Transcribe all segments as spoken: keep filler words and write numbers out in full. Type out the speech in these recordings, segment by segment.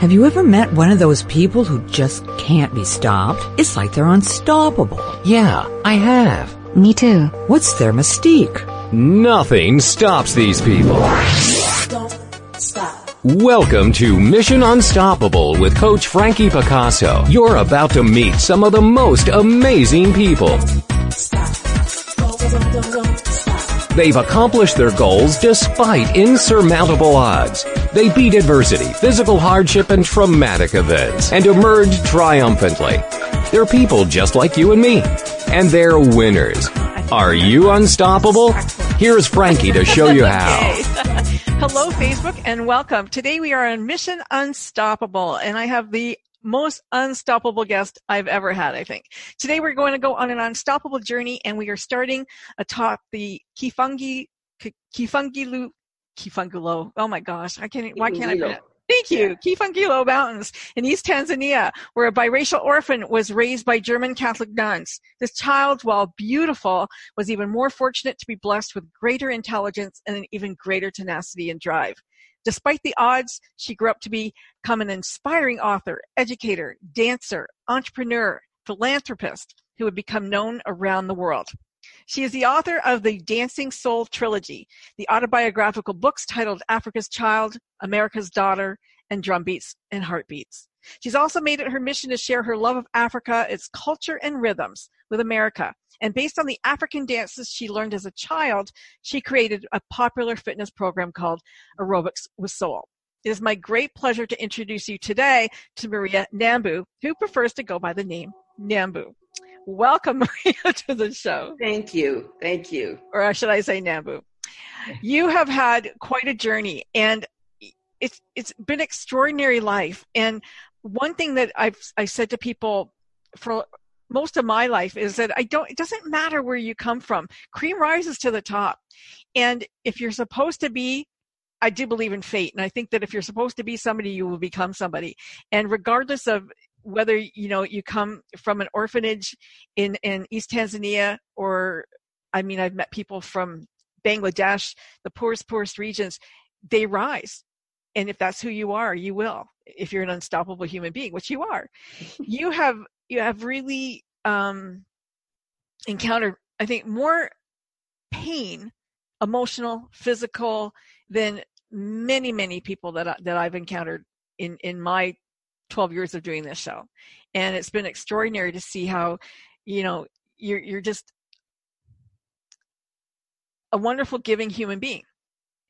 Have you ever met one of those people who just can't be stopped? It's like they're unstoppable. Yeah, I have. Me too. What's their mystique? Nothing stops these people. Don't stop. Welcome to Mission Unstoppable with Coach Frankie Picasso. You're about to meet some of the most amazing people. They've accomplished their goals despite insurmountable odds. They beat adversity, physical hardship, and traumatic events, and emerged triumphantly. They're people just like you and me, and they're winners. Are you unstoppable? Here's Frankie to show you how. Hello, Facebook, and welcome. Today we are on Mission Unstoppable, and I have the most unstoppable guest I've ever had, I think. Today we're going to go on an unstoppable journey, and we are starting atop the Kifungi, Kifungilo, Kifungilo. Oh my gosh, I can't, why can't I pronounce it? Thank you. Yeah. Kifungilo Mountains in East Tanzania, where a biracial orphan was raised by German Catholic nuns. This child, while beautiful, was even more fortunate to be blessed with greater intelligence and an even greater tenacity and drive. Despite the odds, she grew up to become an inspiring author, educator, dancer, entrepreneur, philanthropist, who would become known around the world. She is the author of the Dancing Soul Trilogy, the autobiographical books titled Africa's Child, America's Daughter, and Drumbeats and Heartbeats. She's also made it her mission to share her love of Africa, its culture and rhythms, with America. And based on the African dances she learned as a child, she created a popular fitness program called Aerobics with Soul. It is my great pleasure to introduce you today to Maria Nhambu, who prefers to go by the name Nhambu. Welcome, Maria, to the show. Thank you. Thank you. Or should I say Nhambu? You have had quite a journey, and it's it's been an extraordinary life. And one thing that I've I said to people for most of my life is that I don't, it doesn't matter where you come from. Cream rises to the top. And if you're supposed to be, I do believe in fate. And I think that if you're supposed to be somebody, you will become somebody. And regardless of whether, you know, you come from an orphanage in, in East Tanzania, or, I mean, I've met people from Bangladesh, the poorest, poorest regions, they rise. And if that's who you are, you will, if you're an unstoppable human being, which you are. You have You have really um, encountered, I think, more pain, emotional, physical, than many, many people that I, that I've encountered in, in my twelve years of doing this show. And it's been extraordinary to see how, you know, you're you're just a wonderful, giving human being.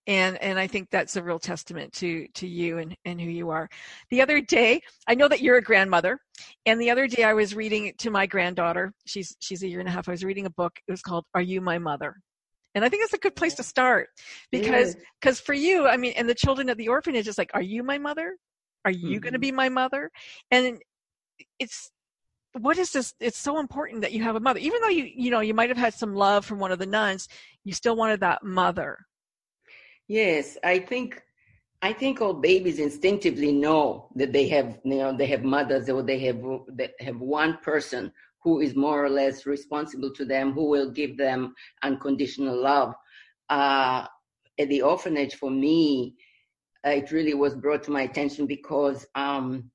And and I think that's a real testament to to you and, and who you are. The other day, I know that you're a grandmother. And the other day I was reading to my granddaughter. She's she's a year and a half. I was reading a book. It was called Are You My Mother? And I think it's a good place to start. Because yeah. 'cause for you, I mean, and the children at the orphanage is like, are you my mother? Are you mm-hmm. going to be my mother? And it's, what is this? It's so important that you have a mother. Even though you, you know, you might have had some love from one of the nuns, you still wanted that mother. Yes, I think I think all babies instinctively know that they have, you know, they have mothers, or they have they have one person who is more or less responsible to them, who will give them unconditional love. Uh, at the orphanage, for me, uh, it really was brought to my attention because um,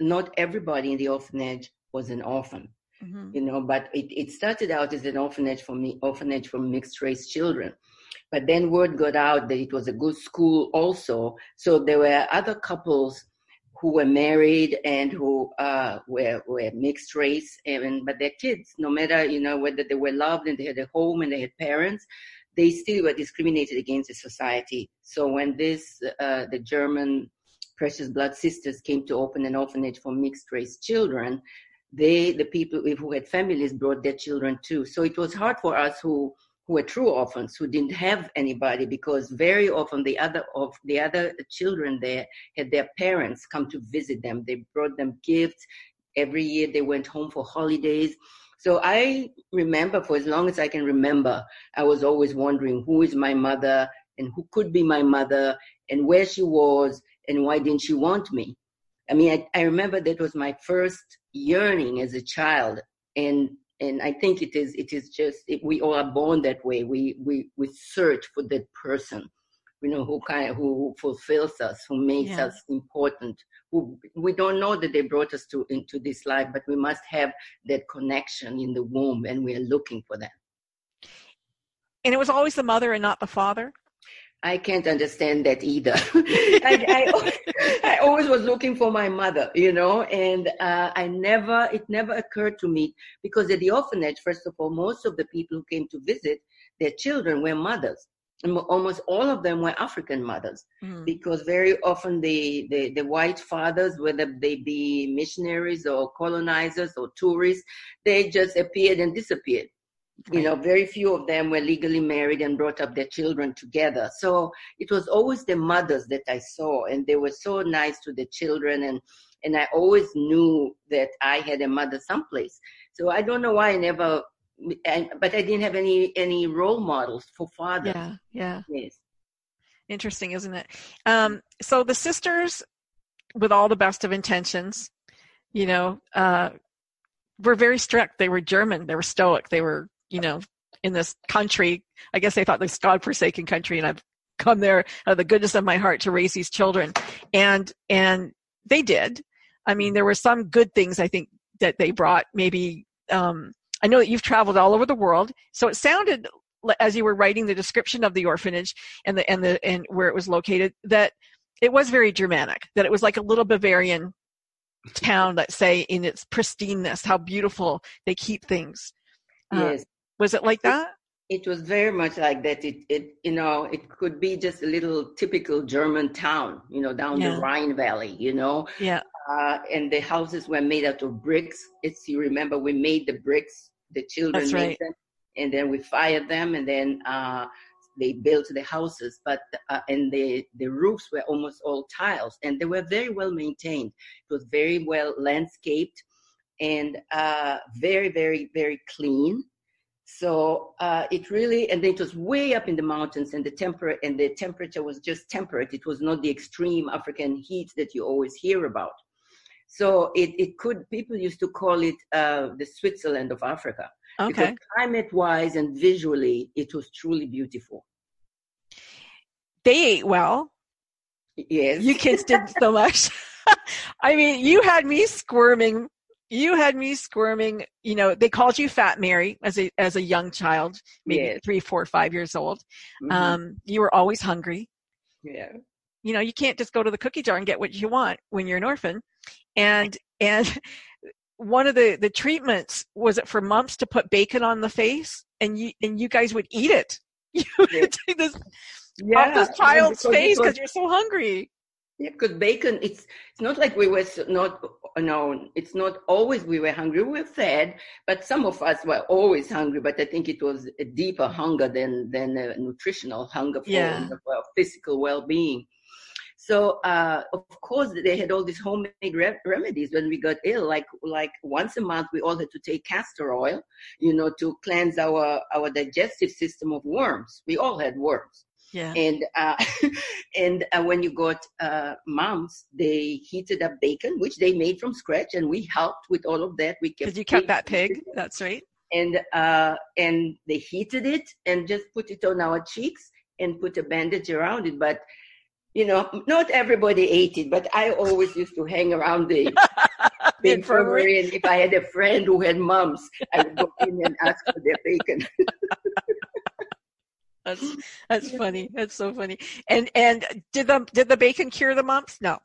not everybody in the orphanage was an orphan, mm-hmm. you know. But it, it started out as an orphanage for me, orphanage for mixed race children. But then word got out that it was a good school also. So there were other couples who were married and who uh, were, were mixed race, and, but their kids, no matter, you know, whether they were loved and they had a home and they had parents, they still were discriminated against in society. So when this, uh, the German Precious Blood Sisters came to open an orphanage for mixed race children, they, the people who had families, brought their children too. So it was hard for us who... who were true orphans, who didn't have anybody, because very often the other of the other children there had their parents come to visit them. They brought them gifts. Every year they went home for holidays. So I remember, for as long as I can remember, I was always wondering, who is my mother, and who could be my mother, and where she was, and why didn't she want me? I mean, I, I remember that was my first yearning as a child. And And I think it is. It is just it, we all are born that way. We we we search for that person. you know, who kind, who fulfills us, who makes yeah. us important. Who, we don't know that they brought us to into this life, but we must have that connection in the womb, and we are looking for that. And it was always the mother and not the father? I can't understand that either. I, I, I always was looking for my mother, you know, and uh, I never, it never occurred to me, because at the orphanage, first of all, most of the people who came to visit, their children were mothers. And almost all of them were African mothers, mm. because very often the, the, the white fathers, whether they be missionaries or colonizers or tourists, they just appeared and disappeared. Right. You know, very few of them were legally married and brought up their children together. So it was always the mothers that I saw, and they were so nice to the children. And, and I always knew that I had a mother someplace. So I don't know why I never, I, but I didn't have any, any role models for fathers. Yeah, yeah. Yes. Interesting, isn't it? Um, so the sisters, with all the best of intentions, you know, uh, were very strict. They were German. They were stoic. They were, you know, in this country, I guess they thought this godforsaken country, and I've come there out of the goodness of my heart to raise these children. And, and they did. I mean, there were some good things I think that they brought. Maybe, um, I know that you've traveled all over the world. So it sounded, as you were writing the description of the orphanage and the, and the, and where it was located, that it was very Germanic, that it was like a little Bavarian town, let's say, in its pristineness, how beautiful they keep things. Yes. Uh, Was it like that? It, it was very much like that. It, it, you know, it could be just a little typical German town, you know, down yeah. the Rhine Valley, you know. Yeah. Uh, and the houses were made out of bricks. It's, you remember, we made the bricks, the children That's made right. them, and then we fired them, and then uh, they built the houses. But uh, and the the roofs were almost all tiles, and they were very well maintained. It was very well landscaped, and uh, very, very, very clean. So uh, it really, and it was way up in the mountains, and the temper and the temperature was just temperate. It was not the extreme African heat that you always hear about. So it, it could, people used to call it uh, the Switzerland of Africa. Okay. Because climate-wise and visually, it was truly beautiful. They ate well. Yes. You kids didn't so much. I mean, you had me squirming. You had me squirming, you know, they called you Fat Mary as a as a young child, maybe yes. three, four, five years old. Mm-hmm. Um, you were always hungry. Yeah. You know, you can't just go to the cookie jar and get what you want when you're an orphan. And and one of the, the treatments was it for mumps to put bacon on the face, and you and you guys would eat it. You would yeah. take this yeah. off this child's because face because you're so hungry. Yeah, because bacon, it's it's not like we were not, no, it's not always we were hungry. We were fed, but some of us were always hungry. But I think it was a deeper hunger than, than a nutritional hunger for yeah. physical well-being. So, uh, of course, they had all these homemade re- remedies when we got ill. Like like once a month, we all had to take castor oil, you know, to cleanse our, our digestive system of worms. We all had worms. Yeah. And uh, and uh, when you got uh, mumps, they heated up bacon, which they made from scratch, and we helped with all of that. We kept because you kept that pig. That's right. And uh, and they heated it and just put it on our cheeks and put a bandage around it. But you know, not everybody ate it. But I always used to hang around the, the infirmary, and if I had a friend who had mumps, I would go in and ask for their bacon. That's that's funny. That's so funny. And and did the did the bacon cure the mumps? No,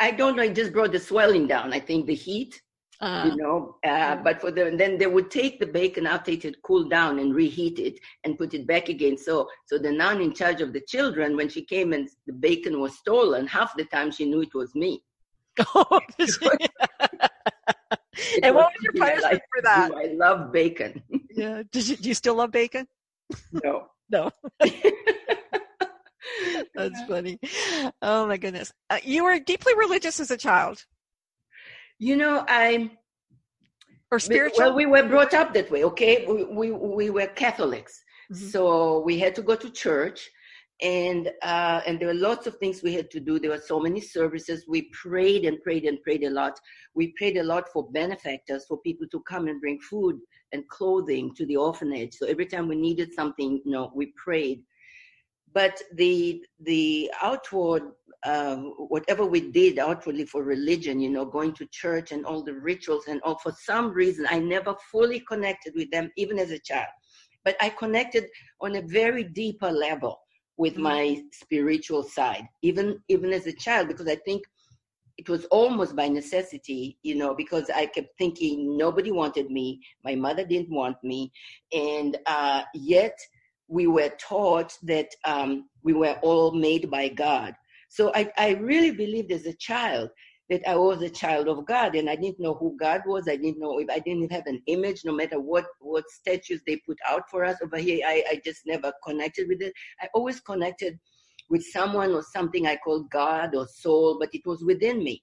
I don't know. It just brought the swelling down. I think the heat, uh, you know. Uh, yeah. But for the then they would take the bacon after it had cooled down and reheat it and put it back again. So so the nun in charge of the children, when she came and the bacon was stolen, half the time she knew it was me. Oh, and what was your punishment for that? I love bacon. Yeah. Did you, do you still love bacon? No. No. That's funny. Oh my goodness. Uh, you were deeply religious as a child. You know, I or spiritual. Well, we were brought up that way, okay? We we, we were Catholics. Mm-hmm. So we had to go to church, and uh, and there were lots of things we had to do. There were so many services. We prayed and prayed and prayed a lot. We prayed a lot for benefactors, for people to come and bring food and clothing to the orphanage. So every time we needed something, you know, we prayed. But the the outward, uh, whatever we did outwardly for religion, you know, going to church and all the rituals and all, for some reason, I never fully connected with them, even as a child. But I connected on a very deeper level with my spiritual side, even even as a child, because I think it was almost by necessity, you know, because I kept thinking nobody wanted me, my mother didn't want me, and uh, yet we were taught that um, we were all made by God. So I, I really believed as a child that I was a child of God, and I didn't know who God was. I didn't know if I didn't have an image, no matter what, what statues they put out for us over here. I, I just never connected with it. I always connected with someone or something I called God or soul, but it was within me.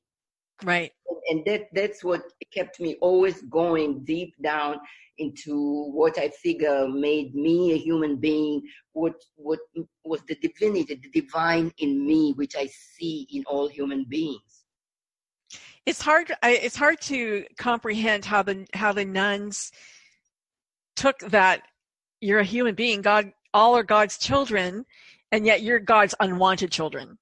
Right. And that that's what kept me always going deep down into what I figure made me a human being, what what was the divinity, the divine in me, which I see in all human beings. It's hard. It's hard to comprehend how the how the nuns took that you're a human being. God, all are God's children, and yet you're God's unwanted children.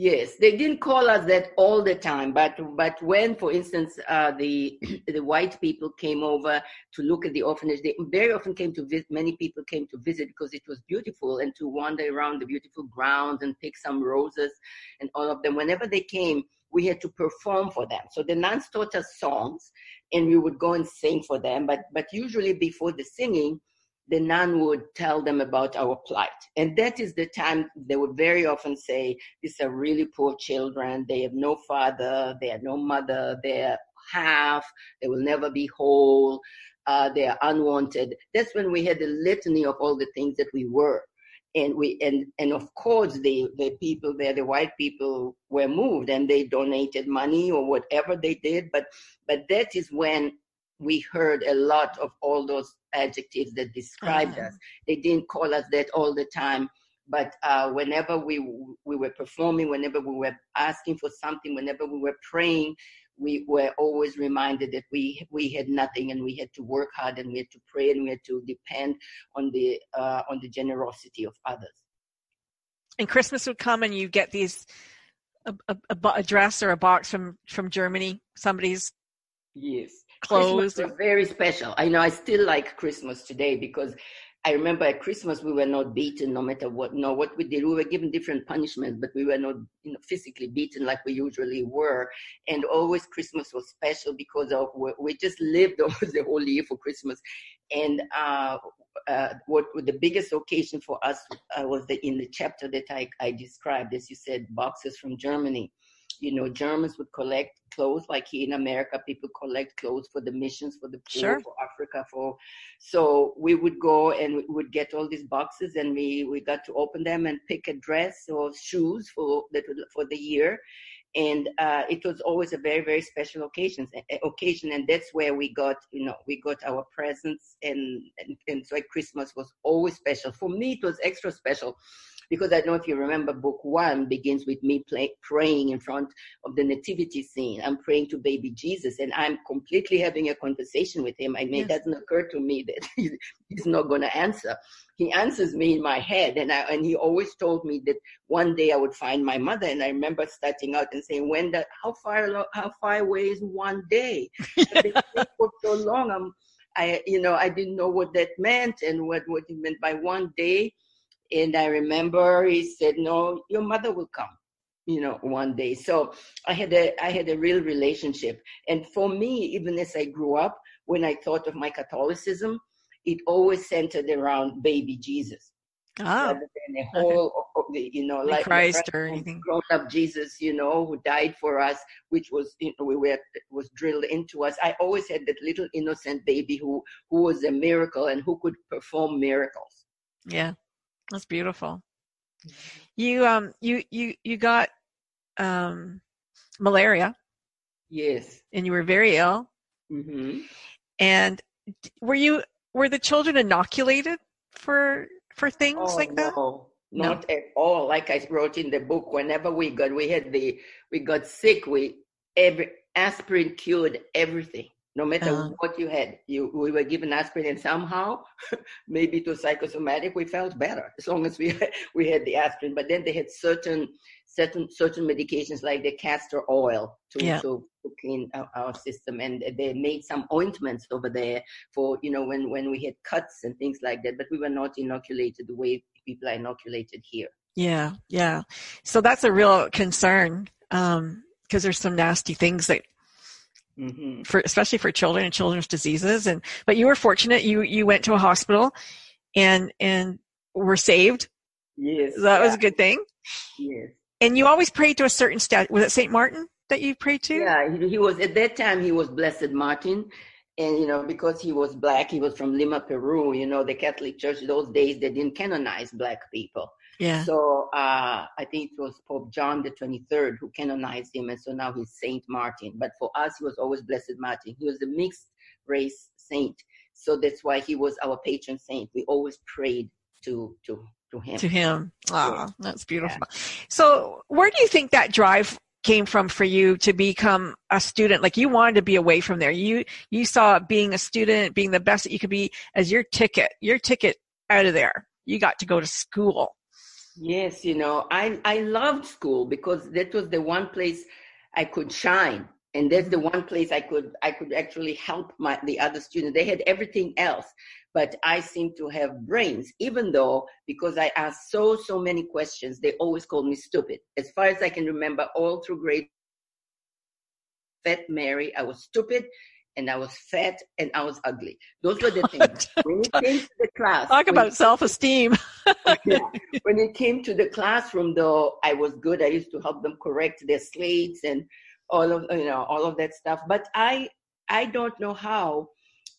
Yes, they didn't call us that all the time, but but when, for instance, uh, the the white people came over to look at the orphanage, they very often came to visit. Many people came to visit because it was beautiful, and to wander around the beautiful grounds and pick some roses and all of them. Whenever they came, we had to perform for them. So the nuns taught us songs, and we would go and sing for them. But but usually before the singing, the nun would tell them about our plight. And that is the time they would very often say, these are really poor children. They have no father. They have no mother. They're half. They will never be whole. Uh, they are unwanted. That's when we had the litany of all the things that we were. And we and and of course the, the people there, the white people, were moved, and they donated money or whatever they did. But but that is when we heard a lot of all those adjectives that described mm-hmm. us. They didn't call us that all the time, but uh, whenever we we were performing, whenever we were asking for something, whenever we were praying, we were always reminded that we we had nothing, and we had to work hard, and we had to pray, and we had to depend on the uh, on the generosity of others. And Christmas would come, and you get these a, a, a dress or a box from, from Germany, somebody's yes clothes. Christmas was very special. I know I still like Christmas today, because I remember at Christmas we were not beaten, no matter what. No, what we did, we were given different punishments, but we were not, you know, physically beaten like we usually were. And always Christmas was special because of we just lived over the whole year for Christmas. And uh, uh, what the biggest occasion for us uh, was the, in the chapter that I, I described, as you said, boxes from Germany. You know, Germans would collect clothes, like here in America, people collect clothes for the missions, for the poor, sure. for Africa. For so we would go and we would get all these boxes, and we, we got to open them and pick a dress or shoes for that for the year. And uh, it was always a very, very special occasion. Occasion, and that's where we got, you know, we got our presents, and and, and so Christmas was always special. For me, it was extra special, because I don't know if you remember, book one begins with me play, praying in front of the nativity scene. I'm praying to baby Jesus, and I'm completely having a conversation with him. I mean, yes. It doesn't occur to me that he, he's not going to answer. He answers me in my head, and I, and he always told me that one day I would find my mother. And I remember starting out and saying, "When that? How far? How far away is one day?" But it took so long. I'm, I, you know, I didn't know what that meant and what what it meant by one day. And I remember he said, "No, your mother will come, you know, one day." So I had a I had a real relationship. And for me, even as I grew up, when I thought of my Catholicism, it always centered around baby Jesus, ah. rather than a whole, okay. you know, like Christ or anything. Grown-up Jesus, you know, who died for us, which was, you know, we were was drilled into us. I always had that little innocent baby who who was a miracle and who could perform miracles. Yeah. That's beautiful. You um you you you got um malaria. Yes. And you were very ill. Mm-hmm. And were you were the children inoculated for for things oh, like that? No, not no. at all. Like I wrote in the book, whenever we got we had the we got sick, we every aspirin cured everything. No matter uh, what you had, you we were given aspirin, and somehow, maybe to psychosomatic, we felt better as long as we had, we had the aspirin. But then they had certain certain certain medications like the castor oil to, yeah. to, to clean our, our system, and they made some ointments over there for you know when when we had cuts and things like that. But we were not inoculated the way people are inoculated here. Yeah, yeah. So that's a real concern because um, there's some nasty things that. Mm-hmm. For, especially for children and children's diseases. And, but you were fortunate. You, you went to a hospital and, and were saved. Yes. So that yeah. was a good thing. Yes. And you always prayed to a certain statue. Was it Saint Martin that you prayed to? Yeah. He, he was, at that time, he was Blessed Martin. And, you know, because he was black, he was from Lima, Peru, you know, the Catholic Church, those days they didn't canonize black people. Yeah. So uh, I think it was Pope John the twenty-third who canonized him. And so now he's Saint Martin. But for us, he was always Blessed Martin. He was a mixed race saint. So that's why he was our patron saint. We always prayed to to, to him. To him. Ah, yeah. That's beautiful. Yeah. So where do you think that drive came from for you to become a student? Like you wanted to be away from there. You, you saw being a student, being the best that you could be as your ticket, your ticket out of there. You got to go to school. Yes, you know, I, I loved school because that was the one place I could shine. And that's the one place I could I could actually help my the other students. They had everything else, but I seemed to have brains, even though because I asked so, so many questions, they always called me stupid. As far as I can remember, all through grade Fat Mary, I was stupid. And I was fat and I was ugly. Those were the things. When it came to the class. Talk about self-esteem. yeah, when it came to the classroom, though, I was good. I used to help them correct their slates and all of you know all of that stuff. But I I don't know how.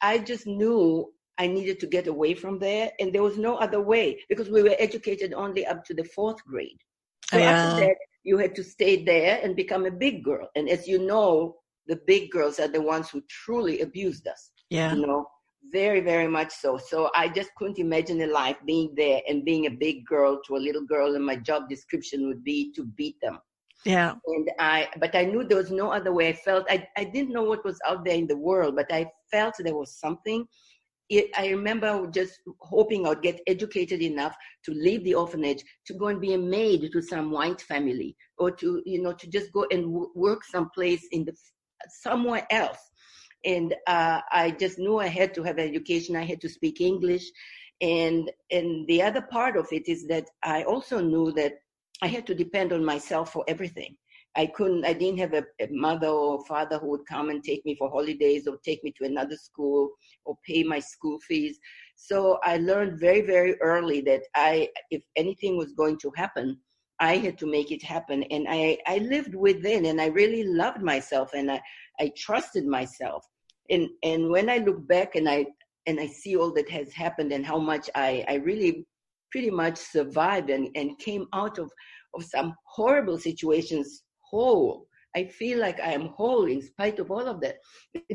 I just knew I needed to get away from there, and there was no other way because we were educated only up to the fourth grade. So yeah. After that, you had to stay there and become a big girl. And as you know. The big girls are the ones who truly abused us. Yeah. You know, very, very much so. So I just couldn't imagine a life being there and being a big girl to a little girl. And my job description would be to beat them. Yeah. And I, but I knew there was no other way. I felt, I, I didn't know what was out there in the world, but I felt there was something. It, I remember just hoping I would get educated enough to leave the orphanage, to go and be a maid to some white family, or to, you know, to just go and w- work someplace in the, somewhere else. And uh, I just knew I had to have an education. I had to speak English. And and the other part of it is that I also knew that I had to depend on myself for everything. I couldn't, I didn't have a, a mother or father who would come and take me for holidays or take me to another school or pay my school fees. So I learned very, very early that I, if anything was going to happen, I had to make it happen. And I, I lived within and I really loved myself and I, I trusted myself. And and when I look back and I and I see all that has happened and how much I, I really pretty much survived and, and came out of, of some horrible situations whole. I feel like I am whole in spite of all of that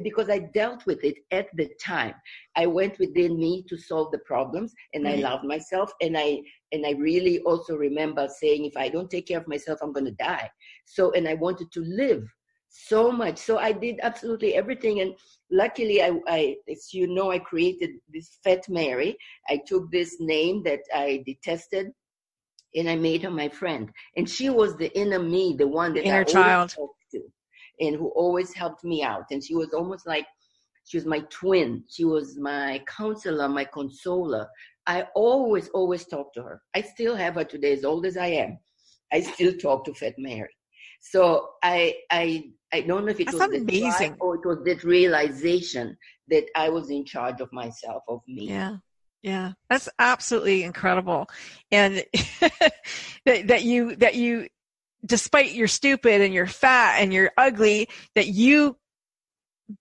because I dealt with it at the time. I went within me to solve the problems and mm-hmm. I loved myself. And I, and I really also remember saying, if I don't take care of myself, I'm going to die. So, and I wanted to live so much. So I did absolutely everything. And luckily I, I, as you know, I created this Fat Mary. I took this name that I detested. And I made her my friend. And she was the inner me, the one that inner I always child. Talked to and who always helped me out. And she was almost like, she was my twin. She was my counselor, my consoler. I always, always talked to her. I still have her today, as old as I am. I still talk to Fat Mary. So I I, I don't know if it That's was amazing. The or it was that realization that I was in charge of myself, of me. Yeah. Yeah, that's absolutely incredible. And that, that you, that you, despite you're stupid and you're fat and you're ugly, that you,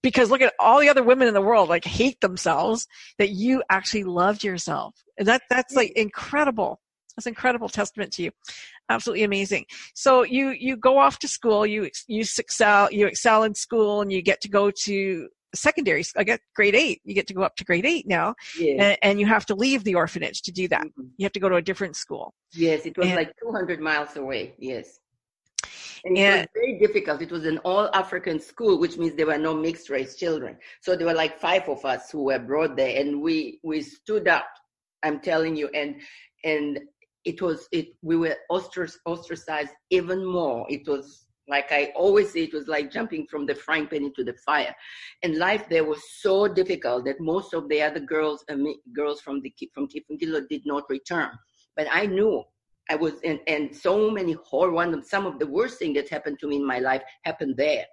because look at all the other women in the world, like hate themselves, that you actually loved yourself. And that, that's like incredible. That's incredible testament to you. Absolutely amazing. So you, you go off to school, you, you excel, you excel in school and you get to go to secondary, I get grade eight. You get to go up to grade eight now, yes. and, and you have to leave the orphanage to do that. Mm-hmm. You have to go to a different school. Yes, it was and, like two hundred miles away. Yes, And yeah. It was very difficult. It was an all-African school, which means there were no mixed-race children. So there were like five of us who were brought there, and we we stood up, I'm telling you, and and it was, it we were ostracized even more. It was, like I always say, it was like jumping from the frying pan into the fire. And life there was so difficult that most of the other girls girls from the from Kifungilo did not return. But I knew. I was, and, and so many horror, one of, some of the worst thing that happened to me in my life happened there,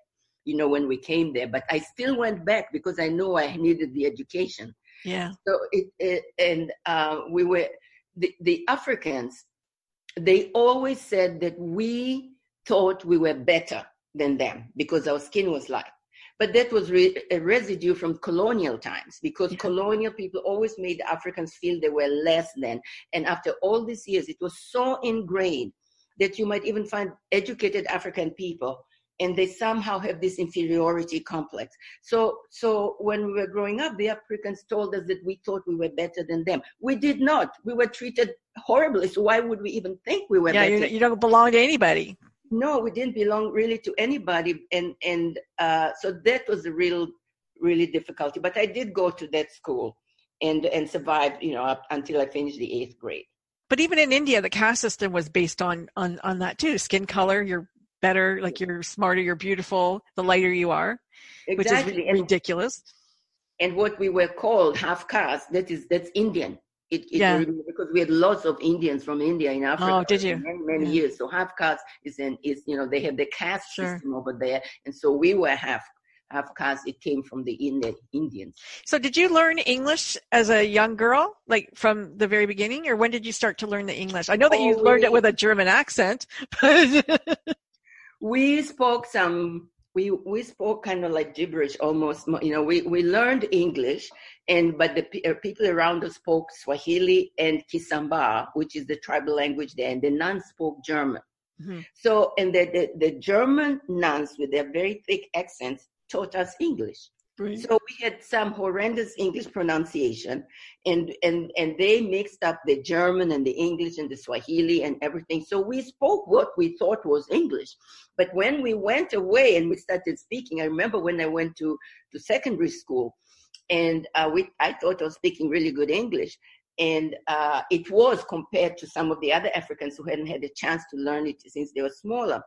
you know, when we came there. But I still went back because I knew I needed the education. Yeah. So it, it and uh, we were, the, the Africans, they always said that we thought we were better than them because our skin was light. But that was re- a residue from colonial times, because yeah. colonial people always made Africans feel they were less than. And after all these years, it was so ingrained that you might even find educated African people, and they somehow have this inferiority complex. So, so when we were growing up, the Africans told us that we thought we were better than them. We did not. We were treated horribly. So why would we even think we were yeah, better? Yeah, you, you don't belong to anybody. No, we didn't belong really to anybody. And, and uh, so that was a real, really difficulty. But I did go to that school and, and survived, you know, up until I finished the eighth grade. But even in India, the caste system was based on, on, on that too. Skin color, you're better, like you're smarter, you're beautiful, the lighter you are, exactly. Which is and, ridiculous. And what we were called half caste, that is, that's Indian. It, it yeah. really, because we had lots of Indians from India in Africa oh, did you? for many, many yeah. years. So half caste is an is you know they have the caste sure. system over there, and so we were half half caste. It came from the Indian Indians. So did you learn English as a young girl, like from the very beginning, or when did you start to learn the English? I know that oh, you learned we, it with a German accent, but we spoke some. We we spoke kind of like gibberish almost, you know, we, we learned English, and but the p- people around us spoke Swahili and Kisamba, which is the tribal language there, and the nuns spoke German. Mm-hmm. So, and the, the, the German nuns with their very thick accents taught us English. Brilliant. So we had some horrendous English pronunciation, and, and, and they mixed up the German and the English and the Swahili and everything. So we spoke what we thought was English. But when we went away and we started speaking, I remember when I went to, to secondary school, and uh, we, I thought I was speaking really good English. And uh, it was compared to some of the other Africans who hadn't had a chance to learn it since they were smaller.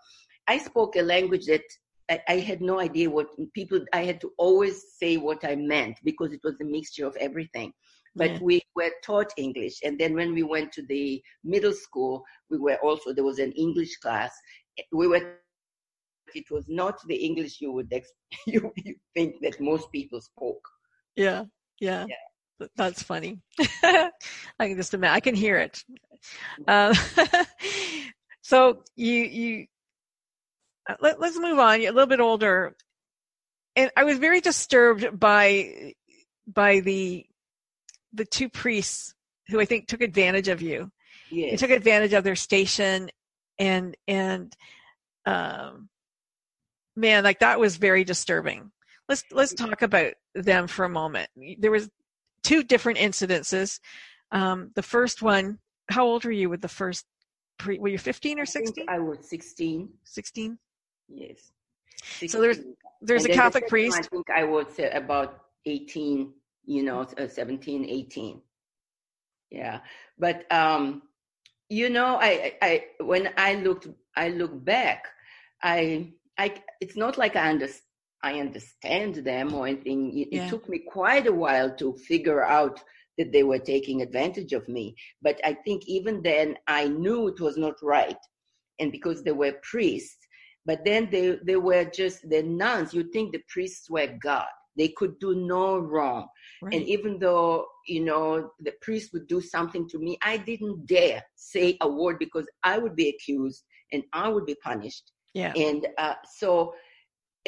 I spoke a language that I, I had no idea what people, I had to always say what I meant because it was a mixture of everything. But yeah. we were taught English. And then when we went to the middle school, we were also, there was an English class. We were, it was not the English you would ex- you, you think that most people spoke. Yeah, yeah. yeah. That's funny. I can just imagine, I can hear it. Um, so you, you, Let, let's move on. You're a little bit older, and I was very disturbed by by the the two priests who I think took advantage of you. Yeah, they took advantage of their station, and and um, man, like that was very disturbing. Let's let's talk about them for a moment. There was two different incidences. Um, the first one. How old were you with the first? Pre, were you fifteen or sixteen? I, I was sixteen. Sixteen. Yes. sixteen. So there's there's and a Catholic priest. I think I would say about eighteen, you know, seventeen, eighteen. Yeah. But, um, you know, I, I, when I looked, I look back, I, I, it's not like I understand, I understand them or anything. It, yeah. it took me quite a while to figure out that they were taking advantage of me. But I think even then I knew it was not right. And because they were priests, but then they, they were just the nuns. You'd think the priests were God. They could do no wrong. Right. And even though, you know, the priest would do something to me, I didn't dare say a word because I would be accused and I would be punished. Yeah. And uh, so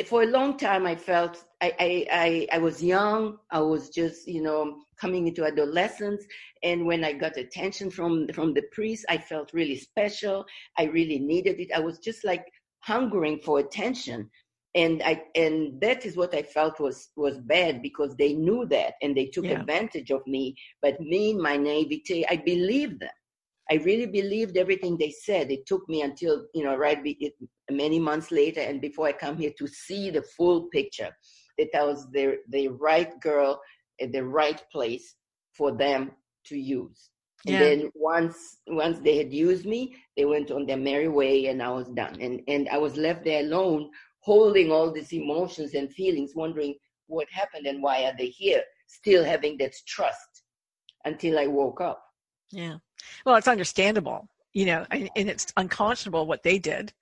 for a long time, I felt I, I, I, I was young. I was just, you know, coming into adolescence. And when I got attention from, from the priest, I felt really special. I really needed it. I was just like, hungering for attention, and I and that is what I felt was was bad because they knew that and they took yeah. advantage of me. But me, my naivete, I believed them. I really believed everything they said. It took me until you know right be, it, many months later and before I come here to see the full picture, that I was the, the right girl at the right place for them to use. Yeah. And then once once they had used me, they went on their merry way and I was done. And and I was left there alone, holding all these emotions and feelings, wondering what happened and why are they here, still having that trust until I woke up. Yeah. Well, it's understandable, you know, and, and it's unconscionable what they did.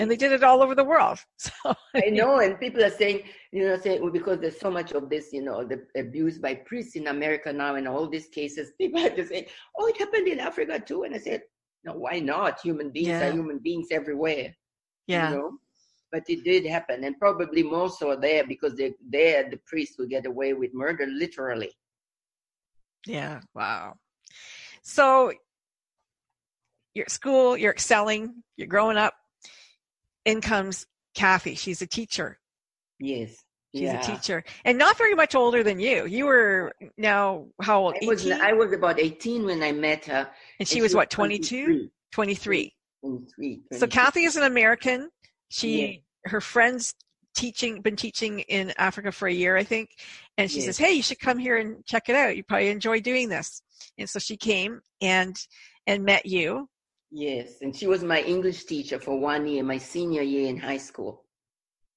And they did it all over the world. So I know, and people are saying, you know, saying well, because there's so much of this, you know, the abuse by priests in America now, and all these cases, people have to say, oh, it happened in Africa too. And I said, no, why not? Human beings yeah. are human beings everywhere. Yeah. You know? But it did happen, and probably more so there because they, there the priests will get away with murder, literally. Yeah. Wow. So you're at school, you're excelling, you're growing up. In comes Kathy. She's a teacher. Yes. She's yeah. a teacher. And not very much older than you. You were now how old? I was, I was about eighteen when I met her. And, and she, she was, was what, twenty-two? twenty-three. twenty-three. So Kathy is an American. She yes. her friend's teaching been teaching in Africa for a year, I think. And she yes. says, hey, you should come here and check it out. You probably enjoy doing this. And so she came and and met you. Yes, and she was my English teacher for one year, my senior year in high school.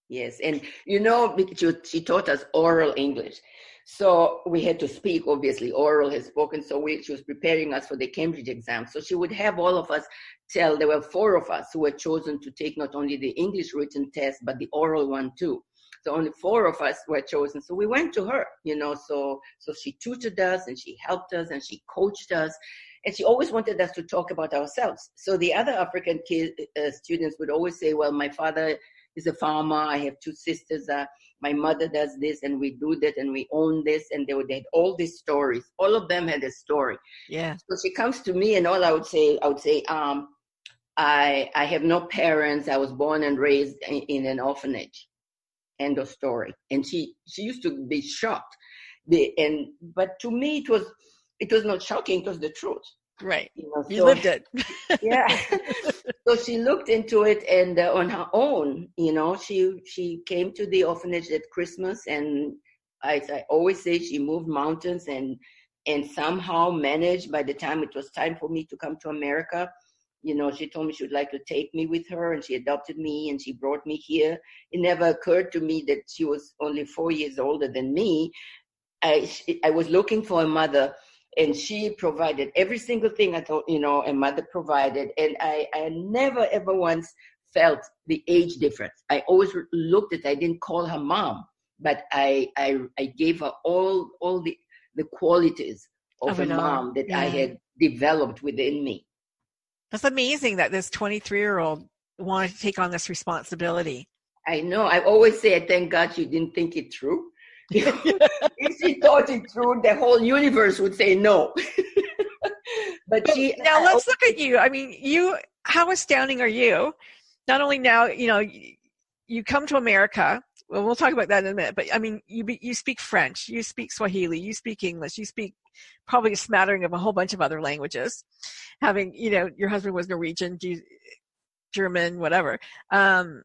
Yes, and you know, she taught us oral English. So we had to speak, obviously, oral has spoken, so we, she was preparing us for the Cambridge exam. So she would have all of us tell, there were four of us who were chosen to take not only the English written test, but the oral one too. So only four of us were chosen. So we went to her, you know, so so she tutored us and she helped us and she coached us. And she always wanted us to talk about ourselves. So the other African kids, uh, students would always say, well, my father is a farmer. I have two sisters. Uh, my mother does this and we do that and we own this. And they would have all these stories. All of them had a story. Yeah. So she comes to me and all I would say, I would say, um, I, I have no parents. I was born and raised in, in an orphanage. End of story. And she, she used to be shocked. The, and, but to me, it was, It was not shocking, it was the truth. Right. You know, so, you lived it. yeah. So she looked into it and uh, on her own, you know, she she came to the orphanage at Christmas and I, I always say she moved mountains and and somehow managed by the time it was time for me to come to America. You know, she told me she would like to take me with her and she adopted me and she brought me here. It never occurred to me that she was only four years older than me. I she, I was looking for a mother. And she provided every single thing I thought, you know, a mother provided. And I, I never, ever once felt the age difference. I always looked at, I didn't call her mom, but I I, I gave her all all the, the qualities of oh, a no. mom that yeah. I had developed within me. That's amazing that this twenty-three-year-old wanted to take on this responsibility. I know. I always say, I thank God she didn't think it through. If she thought it through, the whole universe would say no. But she now let's look at you. I mean, you. How astounding are you? Not only now, you know, you come to America. Well, we'll talk about that in a minute. But I mean, you you speak French, you speak Swahili, you speak English, you speak probably a smattering of a whole bunch of other languages. Having, you know, your husband was Norwegian, German, whatever. Um,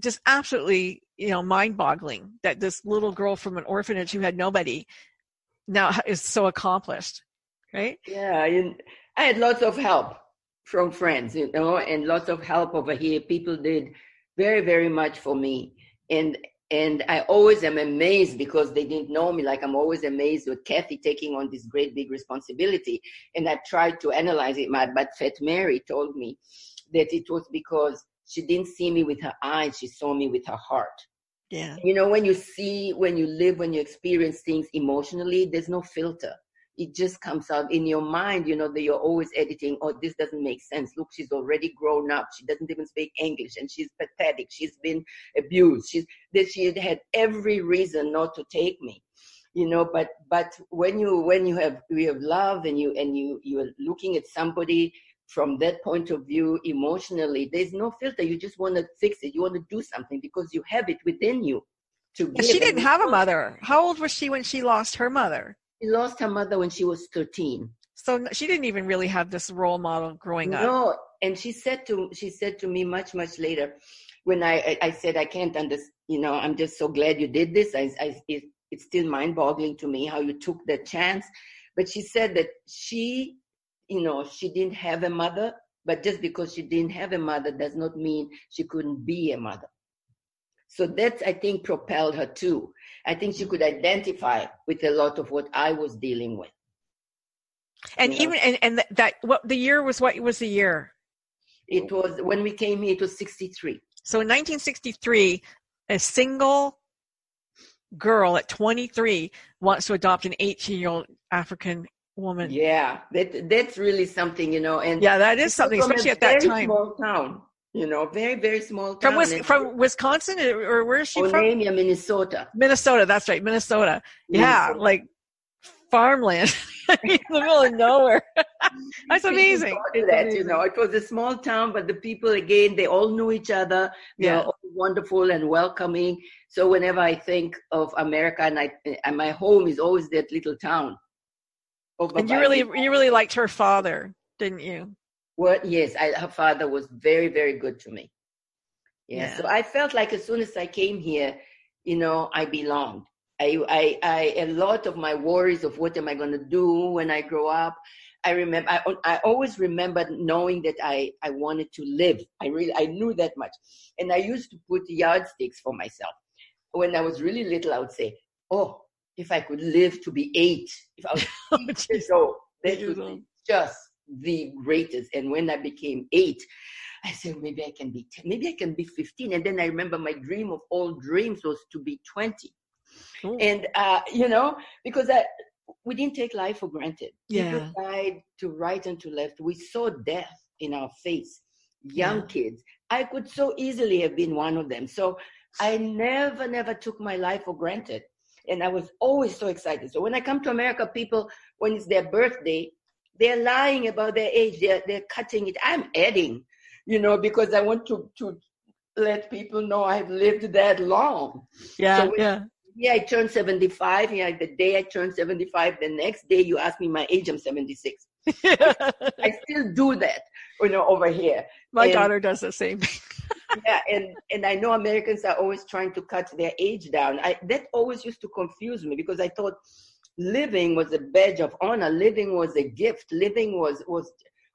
just absolutely. You know, mind-boggling that this little girl from an orphanage who had nobody now is so accomplished, right? Yeah, and I had lots of help from friends, you know, and lots of help over here. People did very, very much for me, and and I always am amazed because they didn't know me. Like I'm always amazed with Kathy taking on this great big responsibility, and I tried to analyze it. My but Fat Mary told me that it was because she didn't see me with her eyes; she saw me with her heart. Yeah. You know, when you see, when you live, when you experience things emotionally, there's no filter. It just comes out in your mind, you know, that you're always editing, oh, this doesn't make sense. Look, she's already grown up. She doesn't even speak English and she's pathetic. She's been abused. She's, that she had every reason not to take me, you know, but, but when you, when you have, you have love and you, and you, you're looking at somebody from that point of view, emotionally, there's no filter. You just want to fix it. You want to do something because you have it within you. To she didn't have a mother. How old was she when she lost her mother? She lost her mother when she was thirteen. So she didn't even really have this role model growing up. No, And she said to she said to me much, much later, when I, I said, I can't understand, you know, I'm just so glad you did this. I, I, it, it's still mind-boggling to me how you took that chance. But she said that she, you know, she didn't have a mother, but just because she didn't have a mother does not mean she couldn't be a mother. So that's, I think, propelled her too. I think she could identify with a lot of what I was dealing with. And you even, know? and, and that, what the year was, what was the year? It was, when we came here, it was sixty-three. So in nineteen sixty-three, a single girl at twenty-three wants to adopt an eighteen-year-old African woman. Yeah, that that's really something, you know. And yeah, that is something, especially at that time. Small town, you know, very very small town. From Wis- from Wisconsin, or where is she from? Onamia, Minnesota. Minnesota, that's right, Minnesota. Yeah, Minnesota. Like farmland in the middle of nowhere. That's amazing. That, amazing. You know, it was a small town, but the people, again, they all knew each other. Yeah. They're all wonderful and welcoming. So whenever I think of America, and I and my home is always that little town. And you really, you really liked her father, didn't you? Well, yes, I, her father was very, very good to me. Yeah, yeah. So I felt like as soon as I came here, you know, I belonged. I, I, I, a lot of my worries of what am I going to do when I grow up. I remember, I, I always remembered knowing that I, I wanted to live. I really, I knew that much. And I used to put yardsticks for myself. When I was really little, I would say, oh, if I could live to be eight, if I was eight years old, that would be just the greatest. And when I became eight, I said, maybe I can be ten, maybe I can be fifteen. And then I remember my dream of all dreams was to be twenty. Cool. And, uh, you know, because I, we didn't take life for granted. Yeah. People died to right and to left. We saw death in our face, young yeah. kids. I could so easily have been one of them. So I never, never took my life for granted. And I was always so excited. So when I come to America, people, when it's their birthday, they're lying about their age. They're, they're cutting it. I'm adding, you know, because I want to, to let people know I've lived that long. Yeah, so when, yeah. Yeah, I turned seventy-five. Yeah, the day I turned seventy-five, the next day you ask me my age, I'm seventy-six. I still do that, you know, over here. My and, daughter does the same. Yeah, and, and I know Americans are always trying to cut their age down. I, that always used to confuse me because I thought living was a badge of honor. Living was a gift. Living was was,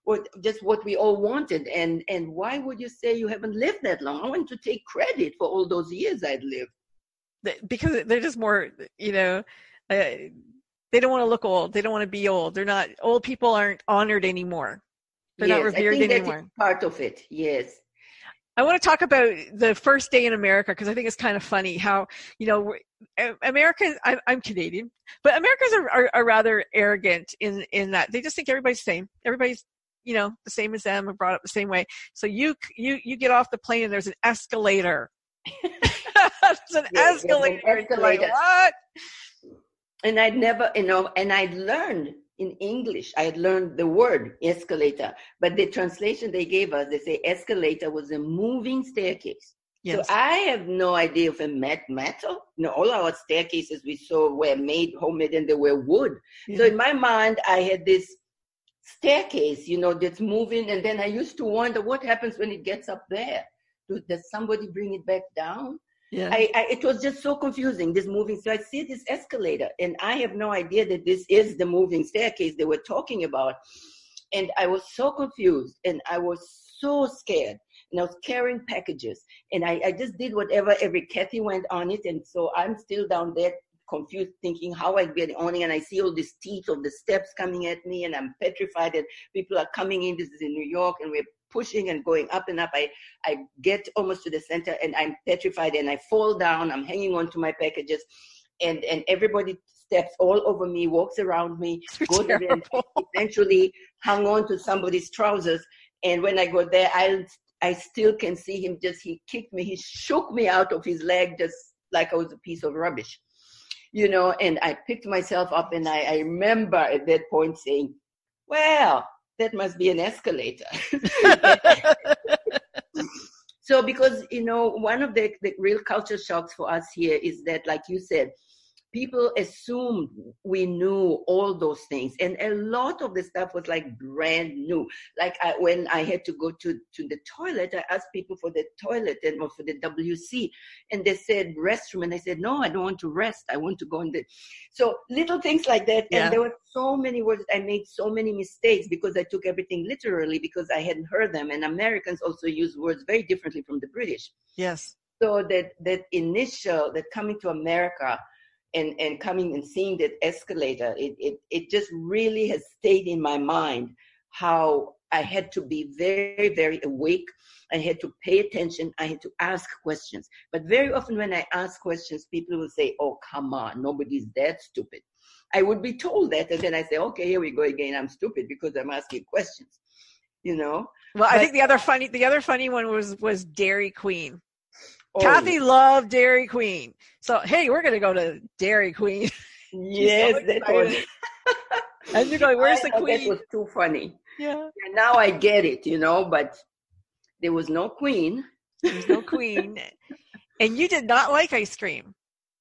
was just what we all wanted. And, and why would you say you haven't lived that long? I want to take credit for all those years I'd lived. Because they're just more, you know, uh, they don't want to look old. They don't want to be old. They're not, old people aren't honored anymore. They're yes, not revered I think anymore. That's part of it, yes. I want to talk about the first day in America because I think it's kind of funny how, you know, America, I'm, I'm Canadian, but Americans are, are, are rather arrogant in, in that they just think everybody's the same. Everybody's, you know, the same as them and brought up the same way. So you, you, you get off the plane and there's an escalator. It's an yeah, escalator. Yeah, an escalator. What? And I'd never, you know, and I'd learned in English, I had learned the word escalator, but the translation they gave us, they say escalator was a moving staircase. Yes. So I have no idea if it met metal. You know, all our staircases we saw were made, homemade, and they were wood. Yeah. So in my mind, I had this staircase, you know, that's moving. And then I used to wonder what happens when it gets up there. Does somebody bring it back down? Yeah. I, I, it was just so confusing, this moving. So I see this escalator, and I have no idea that this is the moving staircase they were talking about. And I was so confused, and I was so scared. And I was carrying packages. And I, I just did whatever every Kathy went on it. And so I'm still down there confused, thinking how I get on it. And I see all these teeth of the steps coming at me, and I'm petrified that people are coming in. This is in New York, and we're pushing and going up and up. I, I get almost to the center and I'm petrified and I fall down. I'm hanging on to my packages and, and everybody steps all over me, walks around me, goes there and eventually hung on to somebody's trousers. And when I go there, I, I still can see him just, he kicked me, he shook me out of his leg just like I was a piece of rubbish, you know, and I picked myself up and I, I remember at that point saying, well, that must be an escalator. So because, you know, one of the, the real culture shocks for us here is that, like you said, people assumed we knew all those things. And a lot of the stuff was like brand new. Like I, when I had to go to, to the toilet, I asked people for the toilet and or for the W C. And they said restroom. And I said, no, I don't want to rest. I want to go in the... So little things like that. Yeah. And there were so many words. I made so many mistakes because I took everything literally because I hadn't heard them. And Americans also use words very differently from the British. Yes. So that, that initial, that coming to America... And, and coming and seeing that escalator, it, it it just really has stayed in my mind how I had to be very, very awake. I had to pay attention. I had to ask questions. But very often when I ask questions, people will say, oh, come on, nobody's that stupid. I would be told that. And then I say, okay, here we go again. I'm stupid because I'm asking questions, you know. Well, but, I think the other funny the other funny one was was Dairy Queen. Oh. Kathy loved Dairy Queen. So, hey, we're going to go to Dairy Queen. Yes, so that was. And you're going, where's I the queen? That was too funny. Yeah. And now I get it, you know, but there was no queen. There was no queen. And you did not like ice cream.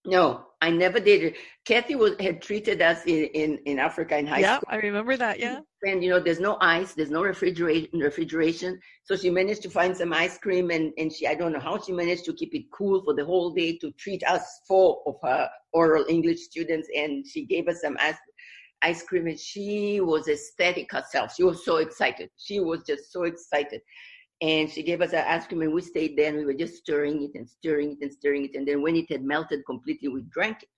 No, I never did. Kathy was, had treated us in, in, in Africa in high yep, school. Yeah, I remember that, yeah. And, you know, there's no ice, there's no refrigeration. refrigeration. So she managed to find some ice cream, and, and she, I don't know how she managed to keep it cool for the whole day to treat us, four of her oral English students, and she gave us some ice, ice cream, and she was ecstatic herself. She was so excited. She was just so excited. And she gave us our ice cream, and we stayed there, and we were just stirring it and stirring it and stirring it. And then when it had melted completely, we drank it.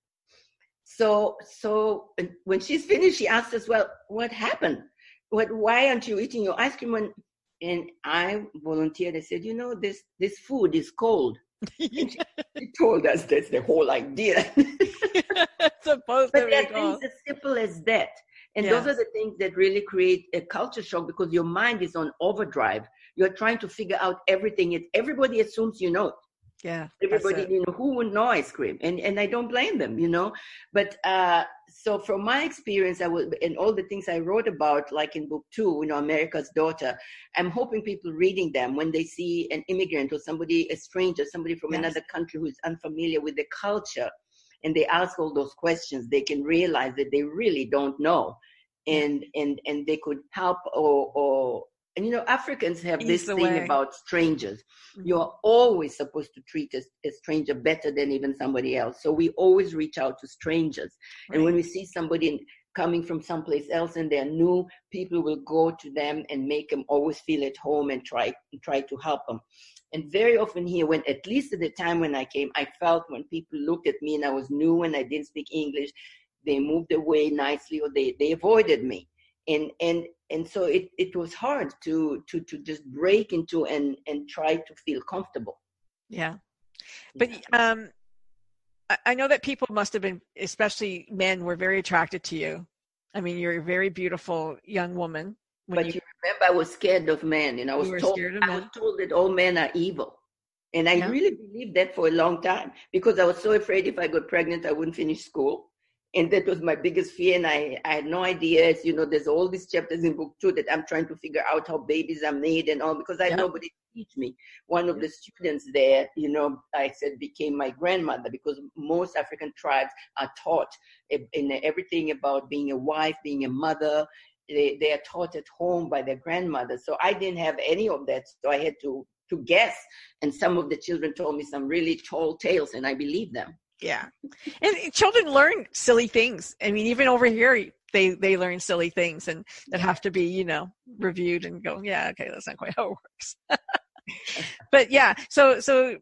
So so when she's finished, she asked us, well, what happened? What? Why aren't you eating your ice cream? And, and I volunteered. I said, you know, this, this food is cold. And she, she told us that's the whole idea. It's supposed but to be cold. It's as simple as that. And yeah. Those are the things that really create a culture shock because your mind is on overdrive. You're trying to figure out everything. It, everybody assumes you know it. Yeah. Everybody, you know, who would know ice cream? And and I don't blame them, you know. But uh, so from my experience, I would, and all the things I wrote about, like in book two, you know, America's Daughter, I'm hoping people reading them when they see an immigrant or somebody, a stranger, somebody from yes. another country who is unfamiliar with the culture, and they ask all those questions, they can realize that they really don't know. And and, and they could help or... or And, you know, Africans have Ease this thing way. about strangers. Mm-hmm. You're always supposed to treat a, a stranger better than even somebody else. So we always reach out to strangers. Right. And when we see somebody coming from someplace else and they're new, people will go to them and make them always feel at home and try, try to help them. And very often here, when at least at the time when I came, I felt when people looked at me and I was new and I didn't speak English, they moved away nicely or they, they avoided me. And and and so it, it was hard to, to, to just break into and, and try to feel comfortable. Yeah. But um, I know that people must have been, especially men, were very attracted to you. I mean, you're a very beautiful young woman. When but you, you remember, I was scared of men. And I was, told, I was told that all men are evil. And I yeah. really believed that for a long time because I was so afraid if I got pregnant, I wouldn't finish school. And that was my biggest fear. And I, I had no idea. You know, there's all these chapters in book two that I'm trying to figure out how babies are made and all, because I yeah. nobody teach me. One of yeah. the students there, you know, I said became my grandmother because most African tribes are taught in everything about being a wife, being a mother. They, they are taught at home by their grandmother. So I didn't have any of that. So I had to, to guess. And some of the children told me some really tall tales and I believed them. Yeah. And children learn silly things. I mean, even over here, they, they learn silly things and that have to be, you know, reviewed and go, yeah, okay, that's not quite how it works. But yeah, so, so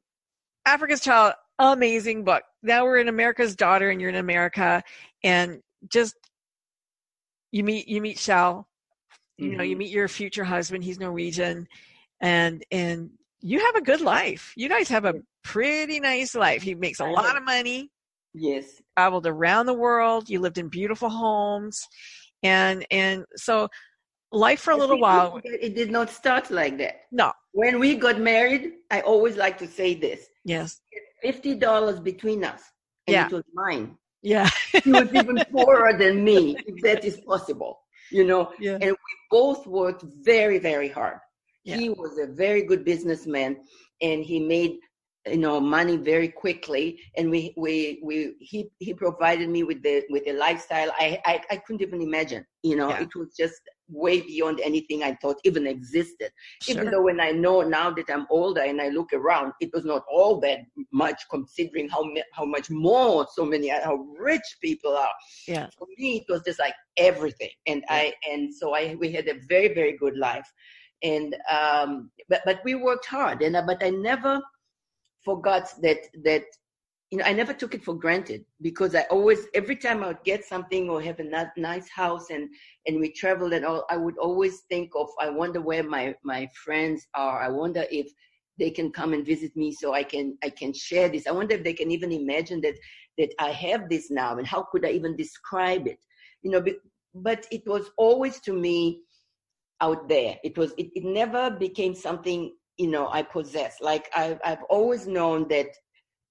Africa's Child, amazing book. Now we're in America's Daughter and you're in America and just, you meet, you meet Shell, you mm-hmm. know, you meet your future husband, he's Norwegian and, and you have a good life. You guys have a pretty nice life. He makes a lot of money. Yes. Traveled around the world. You lived in beautiful homes. And and so life for a little while. It did not start like that. No. When we got married, I always like to say this. Yes. fifty dollars between us. And yeah. it was mine. Yeah. He was even poorer than me, if that is possible. You know? Yeah. And we both worked very, very hard. Yeah. He was a very good businessman. And he made you know, money very quickly. And we, we, we, he, he provided me with the, with the lifestyle. I, I, I couldn't even imagine, you know, yeah. It was just way beyond anything I thought even existed. Sure. Even though when I know now that I'm older and I look around, it was not all that much considering how, how much more so many, how rich people are. Yeah. For me, it was just like everything. And yeah. I, and so I, we had a very, very good life. And, um, but, but we worked hard and, but I never, forgot that, that, you know, I never took it for granted because I always, every time I would get something or have a nice house and, and we traveled and all, I would always think of, I wonder where my, my friends are. I wonder if they can come and visit me so I can, I can share this. I wonder if they can even imagine that, that I have this now and how could I even describe it? You know, but, but it was always to me out there. It was, it, it never became something you know, I possess. Like I've, I've always known that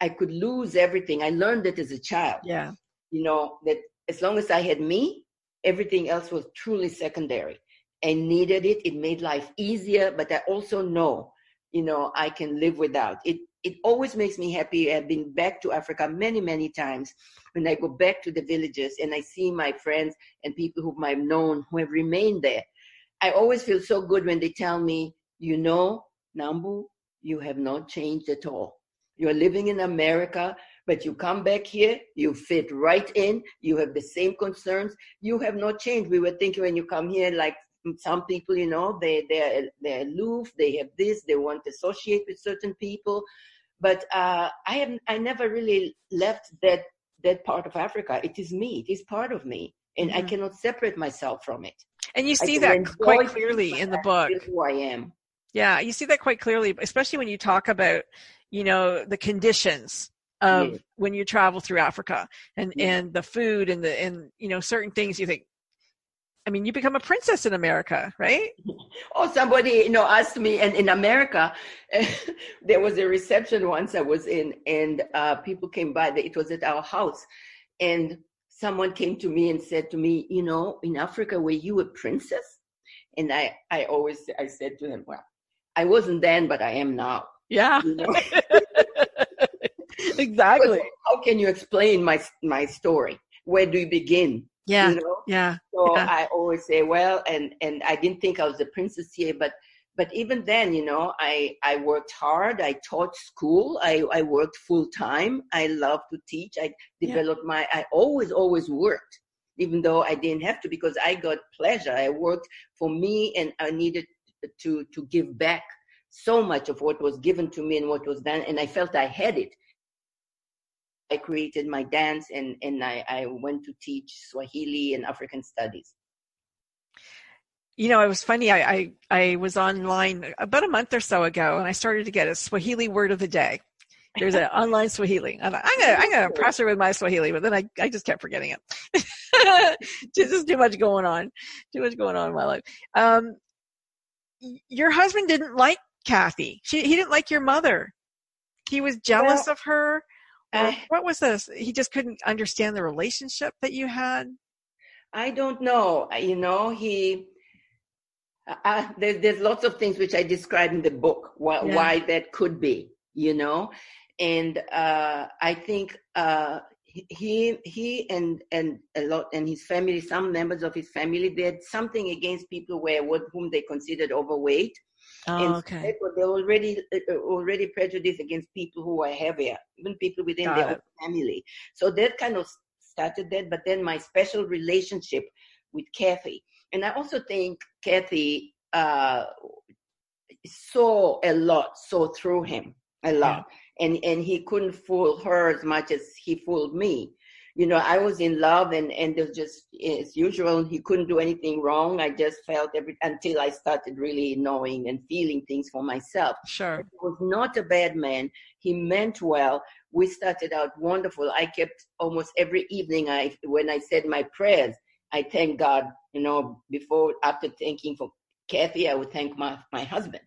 I could lose everything. I learned that as a child. Yeah. You know, that as long as I had me, everything else was truly secondary. I needed it. It made life easier, but I also know, you know, I can live without it. It always makes me happy. I've been back to Africa many, many times. When I go back to the villages and I see my friends and people whom I've known who have remained there, I always feel so good when they tell me, you know, Nhambu, you have not changed at all. You're living in America, but you come back here, you fit right in, you have the same concerns, you have not changed. We were thinking when you come here, like some people, you know, they, they're, they're aloof, they have this, they want to associate with certain people. But uh, I have, I never really left that, that part of Africa. It is me, it is part of me, and mm-hmm. I cannot separate myself from it. And you see that quite clearly in the book. I feel who I am. Yeah, you see that quite clearly, especially when you talk about, you know, the conditions of yeah. when you travel through Africa and, yeah. and the food and the, and, you know, certain things you think, I mean, you become a princess in America, right? Oh, somebody, you know, asked me, and in America, there was a reception once I was in and uh, people came by, it was at our house. And someone came to me and said to me, you know, in Africa, were you a princess? And I, I always, I said to him, well, I wasn't then, but I am now. Yeah, you know? Exactly. How can you explain my my story? Where do you begin? Yeah, you know? yeah. So yeah. I always say, well, and, and I didn't think I was a princess here, but but even then, you know, I, I worked hard. I taught school. I, I worked full time. I love to teach. I developed yeah. my. I always always worked, even though I didn't have to because I got pleasure. I worked for me, and I needed. to to give back so much of what was given to me and what was done, and I felt I had it. I created my dance and, and I, I went to teach Swahili and African studies. You know, it was funny, I, I, I was online about a month or so ago and I started to get a Swahili word of the day. There's an online Swahili. I'm like, I'm gonna, I'm gonna impress her with my Swahili, but then I, I just kept forgetting it. Just, just too much going on, too much going on in my life. Um, Your husband didn't like Kathy. She, he didn't like your mother. He was jealous well, of her. Or I, what was this? He just couldn't understand the relationship that you had? I don't know. You know, he, uh, there, there's lots of things which I describe in the book, why, yeah. why that could be, you know? And uh, I think uh, he he and and a lot and his family, some members of his family, they had something against people where with whom they considered overweight. Oh, and okay. They were already already prejudiced against people who were heavier, even people within Got their it. own family. So that kind of started that. But then my special relationship with Kathy, and I also think Kathy uh, saw a lot, saw through him a lot. Yeah. And and he couldn't fool her as much as he fooled me. You know, I was in love and, and it was just as usual. He couldn't do anything wrong. I just felt every until I started really knowing and feeling things for myself. Sure. But he was not a bad man. He meant well. We started out wonderful. I kept almost every evening I when I said my prayers, I thank God, you know, before after thanking for Kathy, I would thank my, my husband.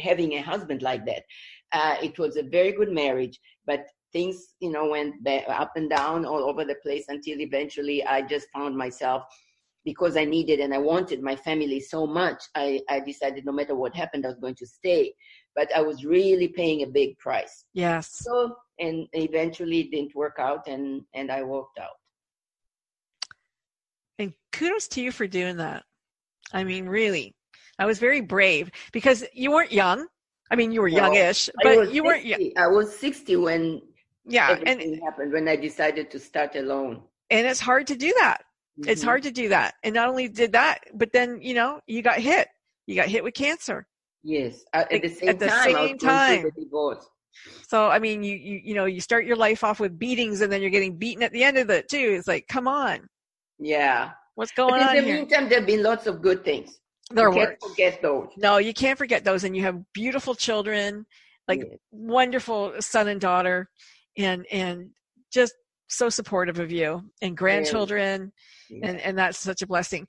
Having a husband like that. Uh, it was a very good marriage, but things, you know, went up and down all over the place until eventually I just found myself because I needed and I wanted my family so much, I, I decided no matter what happened, I was going to stay. But I was really paying a big price. Yes. So, and eventually it didn't work out, and, and I walked out. And kudos to you for doing that. I mean, really, I was very brave because you weren't young. I mean, you were youngish, but you weren't young. I was sixty when yeah, everything and, happened, when I decided to start alone. And it's hard to do that. Mm-hmm. It's hard to do that. And not only did that, but then, you know, you got hit. You got hit with cancer. Yes. At, at the same at the time. Same I was time. Going through the divorce. So, I mean, you, you, you know, you start your life off with beatings, and then you're getting beaten at the end of it too. It's like, come on. Yeah. What's going on here? In the meantime, there have been lots of good things. There you can't forget those. No, you can't forget those. And you have beautiful children, like yes. wonderful son and daughter, and and just so supportive of you, and grandchildren, yes. and, and that's such a blessing.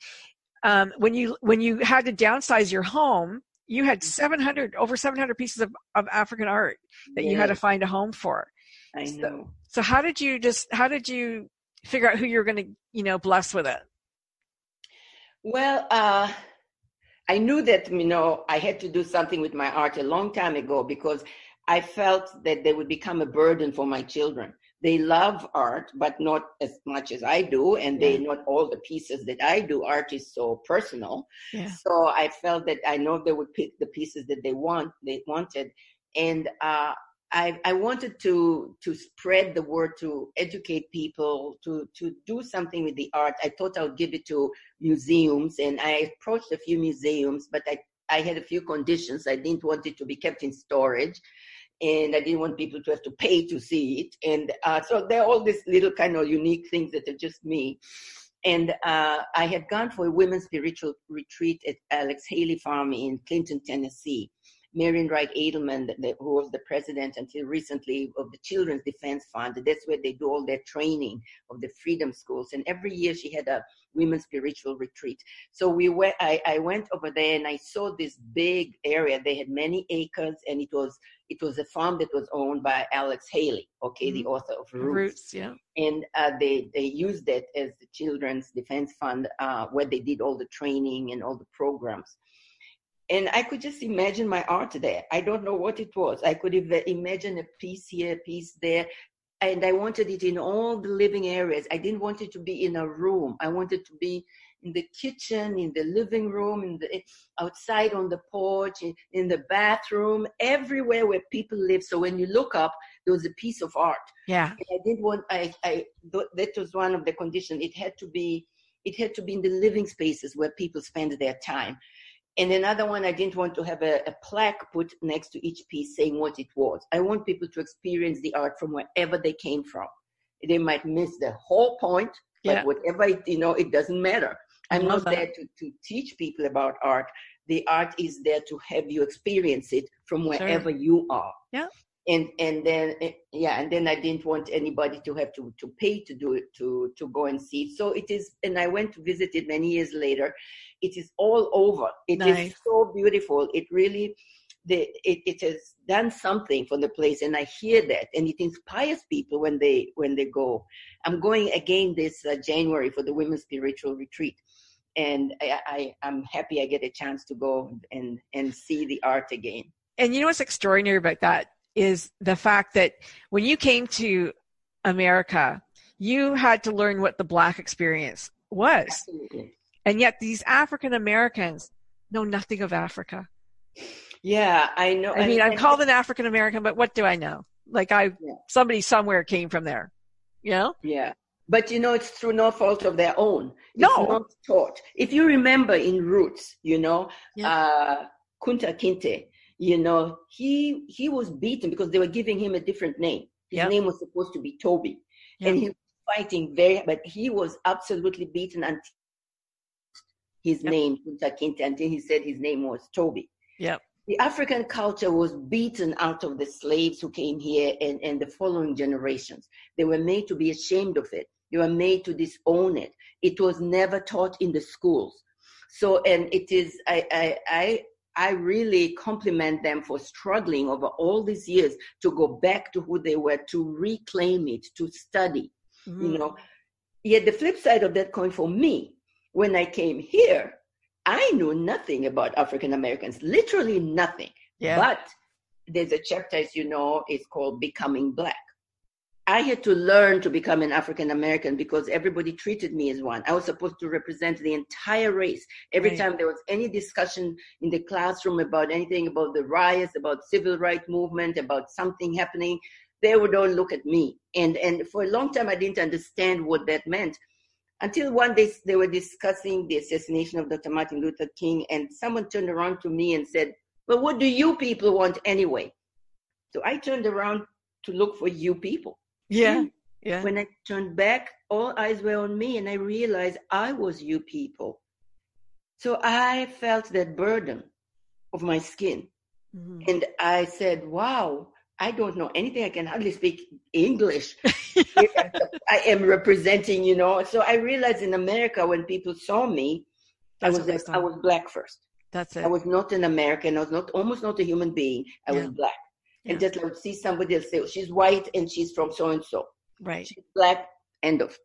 Um, when you when you had to downsize your home, you had seven hundred over seven hundred pieces of, of African art that yes. you had to find a home for. I know. So, so how did you just how did you figure out who you were going to you know bless with it? Well. Uh... I knew that, you know, I had to do something with my art a long time ago, because I felt that they would become a burden for my children. They love art, but not as much as I do, and yeah. they not all the pieces that I do. Art is so personal. Yeah. So I felt that I know they would pick the pieces that they want, they wanted, and uh, I, I wanted to to spread the word, to educate people, to, to do something with the art. I thought I would give it to museums, and I approached a few museums, but I, I had a few conditions. I didn't want it to be kept in storage, and I didn't want people to have to pay to see it. And uh, so there are all these little kind of unique things that are just me. And uh, I had gone for a women's spiritual retreat at Alex Haley Farm in Clinton, Tennessee. Marian Wright Edelman, who was the president until recently of the Children's Defense Fund, that's where they do all their training of the Freedom Schools. And every year she had a women's spiritual retreat. So we went, I, I went over there, and I saw this big area. They had many acres, and it was it was a farm that was owned by Alex Haley, okay, mm-hmm. the author of Roots. Roots, yeah. And uh, they, they used that as the Children's Defense Fund, uh, where they did all the training and all the programs. And I could just imagine my art there. I don't know what it was. I could imagine a piece here, a piece there. And I wanted it in all the living areas. I didn't want it to be in a room. I wanted to be in the kitchen, in the living room, in the outside on the porch, in, in the bathroom, everywhere where people live. So when you look up, there was a piece of art. Yeah. And I didn't want, I, I, that was one of the conditions. It had to be, it had to be in the living spaces where people spend their time. And another one, I didn't want to have a, a plaque put next to each piece saying what it was. I want people to experience the art from wherever they came from. They might miss the whole point, yeah. but whatever, it, you know, it doesn't matter. I'm not that. there to, to teach people about art. The art is there to have you experience it from wherever sure. you are. Yeah. And and then, yeah, and then I didn't want anybody to have to, to pay to do it, to, to go and see. So it is, and I went to visit it many years later. It is all over. It nice. Is so beautiful. It really, the it, it has done something for the place, and I hear that, and it inspires people when they when they go. I'm going again this uh, January for the Women's Spiritual Retreat, and I, I, I'm happy I get a chance to go and, and see the art again. And you know what's extraordinary about that? Is the fact that when you came to America, you had to learn what the Black experience was. Absolutely. And yet these African Americans know nothing of Africa. Yeah, I know. I mean, I'm called an African American, but what do I know? Like I, yeah. somebody somewhere came from there, you know? Yeah. But, you know, it's through no fault of their own. It's no. not taught. If you remember in Roots, you know, yeah. uh, Kunta Kinte, you know, he he was beaten because they were giving him a different name. His yep. name was supposed to be Toby. Yep. And he was fighting very, but he was absolutely beaten until his yep. name, Kunta Kinte, until he said his name was Toby. Yep. The African culture was beaten out of the slaves who came here and, and the following generations. They were made to be ashamed of it. They were made to disown it. It was never taught in the schools. So, and it is, I, I, I, I really compliment them for struggling over all these years to go back to who they were, to reclaim it, to study, mm-hmm. you know. Yet the flip side of that coin for me when I came here, I knew nothing about African Americans, literally nothing. Yeah. But there's a chapter, as you know, it's called Becoming Black. I had to learn to become an African American because everybody treated me as one. I was supposed to represent the entire race. Every right. time there was any discussion in the classroom about anything, about the riots, about civil rights movement, about something happening, they would all look at me. And and for a long time, I didn't understand what that meant. Until one day they were discussing the assassination of Doctor Martin Luther King, and someone turned around to me and said, "But what do you people want anyway?" So I turned around to look for you people. Yeah, yeah. When I turned back, all eyes were on me, and I realized I was you people. So I felt that burden of my skin. Mm-hmm. And I said, wow, I don't know anything. I can hardly speak English. I am representing, you know. So I realized in America, when people saw me, I was, a, I was black first. That's it. I was not an American. I was not almost not a human being. I yeah. was black. And yeah. just like see somebody else say, oh, she's white and she's from so-and-so. Right. She's black, end of,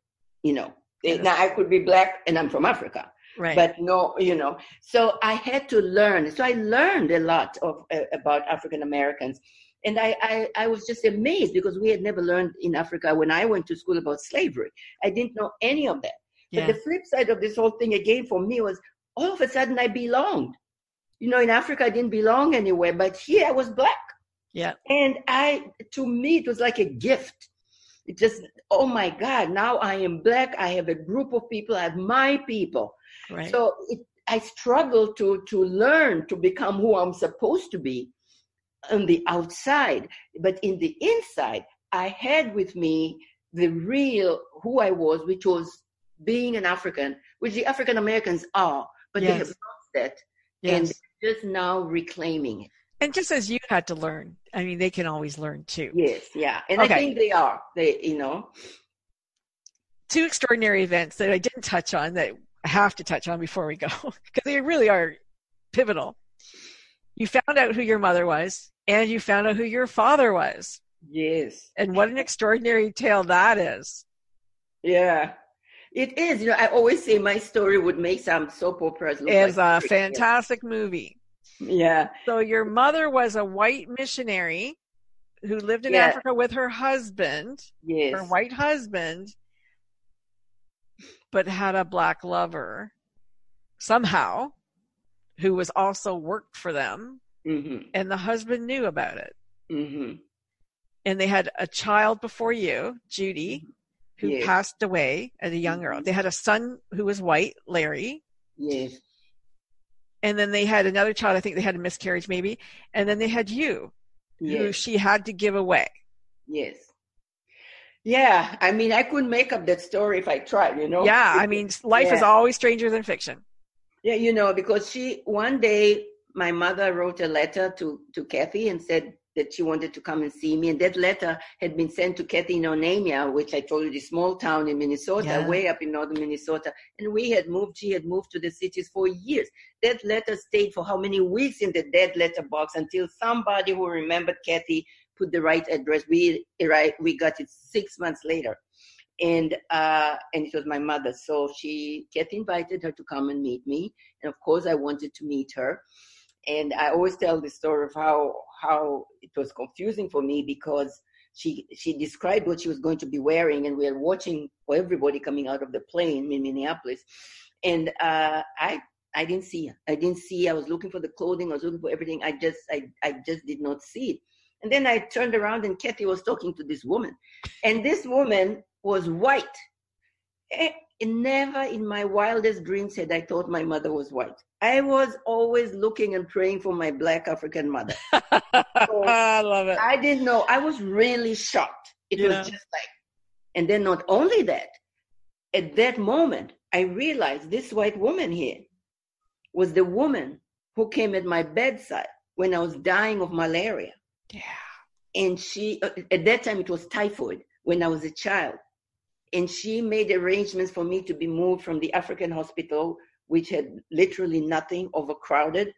you know. They, now I could be black and I'm from Africa. Right. But no, you know. So I had to learn. So I learned a lot of uh, about African Americans. And I, I, I was just amazed because we had never learned in Africa when I went to school about slavery. I didn't know any of that. Yeah. But the flip side of this whole thing again for me was all of a sudden I belonged. You know, in Africa I didn't belong anywhere, but here I was black. Yeah. And I, to me, it was like a gift. It just, oh my God, now I am black. I have a group of people. I have my people. Right. So it, I struggled to, to learn to become who I'm supposed to be on the outside. But in the inside, I had with me the real who I was, which was being an African, which the African Americans are, but yes. they have lost that. Yes. And just now reclaiming it. And just as you had to learn, I mean, they can always learn too. Yes, yeah. And okay. I think they are, they, you know. Two extraordinary events that I didn't touch on that I have to touch on before we go, because they really are pivotal. You found out who your mother was, and you found out who your father was. Yes. And what an extraordinary tale that is. Yeah. It is. You know, I always say my story would make some soap operas look it's like... It's a fantastic yeah. movie. Yeah. So your mother was a white missionary who lived in yeah. Africa with her husband, yes. her white husband, but had a black lover somehow who was also worked for them. Mm-hmm. And the husband knew about it. Mm-hmm. And they had a child before you, Judy, who yes. passed away as a young girl. They had a son who was white, Larry. Yes. And then they had another child. I think they had a miscarriage maybe. And then they had you, yes. who she had to give away. Yes. Yeah. I mean, I couldn't make up that story if I tried, you know? Yeah. I mean, life yeah. is always stranger than fiction. Yeah. You know, because she, one day my mother wrote a letter to, to Kathy and said that she wanted to come and see me. And that letter had been sent to Kathy in Onamia, which I told you, the small town in Minnesota, yeah. way up in northern Minnesota. And we had moved, she had moved to the cities for years. That letter stayed for how many weeks in the dead letter box until somebody who remembered Kathy put the right address. We we got it six months later. And uh, and it was my mother. So she Kathy invited her to come and meet me. And of course I wanted to meet her. And I always tell the story of how how it was confusing for me because she she described what she was going to be wearing, and we were watching everybody coming out of the plane in Minneapolis. And uh, I I didn't see her. I didn't see. I was looking for the clothing. I was looking for everything. I just I I just did not see it. And then I turned around, and Kathy was talking to this woman, and this woman was white. And never in my wildest dreams had I thought my mother was white. I was always looking and praying for my black African mother. So I love it. I didn't know. I was really shocked. It yeah. was just like, and then not only that, at that moment, I realized this white woman here was the woman who came at my bedside when I was dying of malaria. Yeah. And she, at that time it was typhoid when I was a child. And she made arrangements for me to be moved from the African hospital, which had literally nothing, overcrowded,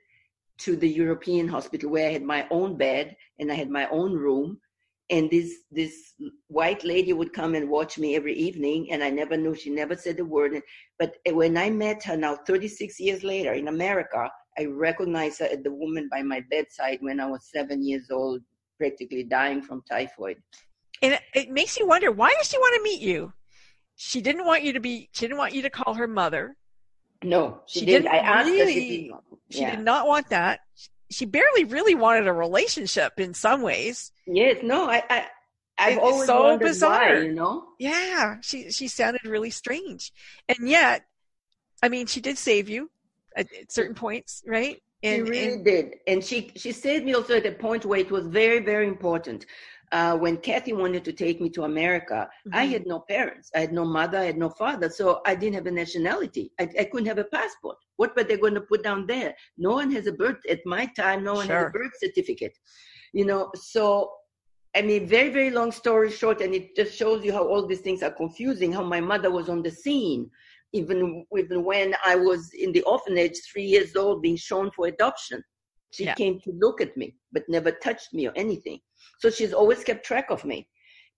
to the European hospital where I had my own bed and I had my own room. And this this white lady would come and watch me every evening, and I never knew. She never said a word. But when I met her now, thirty-six years later in America, I recognized her as the woman by my bedside when I was seven years old, practically dying from typhoid. And it makes you wonder, why does she want to meet you? She didn't want you to be, she didn't want you to call her mother. No, she, she didn't. didn't. I asked really, her. She, didn't. Yeah. She did not want that. She barely really wanted a relationship in some ways. Yes. No, I, I, I've it's always so wondered bizarre. Why, you know? Yeah, she she sounded really strange. And yet, I mean, she did save you at certain points, right? And, she really and, did. And she, she saved me also at a point where it was very, very important. Uh, when Kathy wanted to take me to America, mm-hmm. I had no parents. I had no mother. I had no father. So I didn't have a nationality. I, I couldn't have a passport. What were they going to put down there? No one has a birth. At my time, no one sure. had a birth certificate. You know, so... I mean, very, very long story short, and it just shows you how all these things are confusing, how my mother was on the scene, even, even when I was in the orphanage, three years old, being shown for adoption. She yeah. came to look at me, but never touched me or anything. So she's always kept track of me.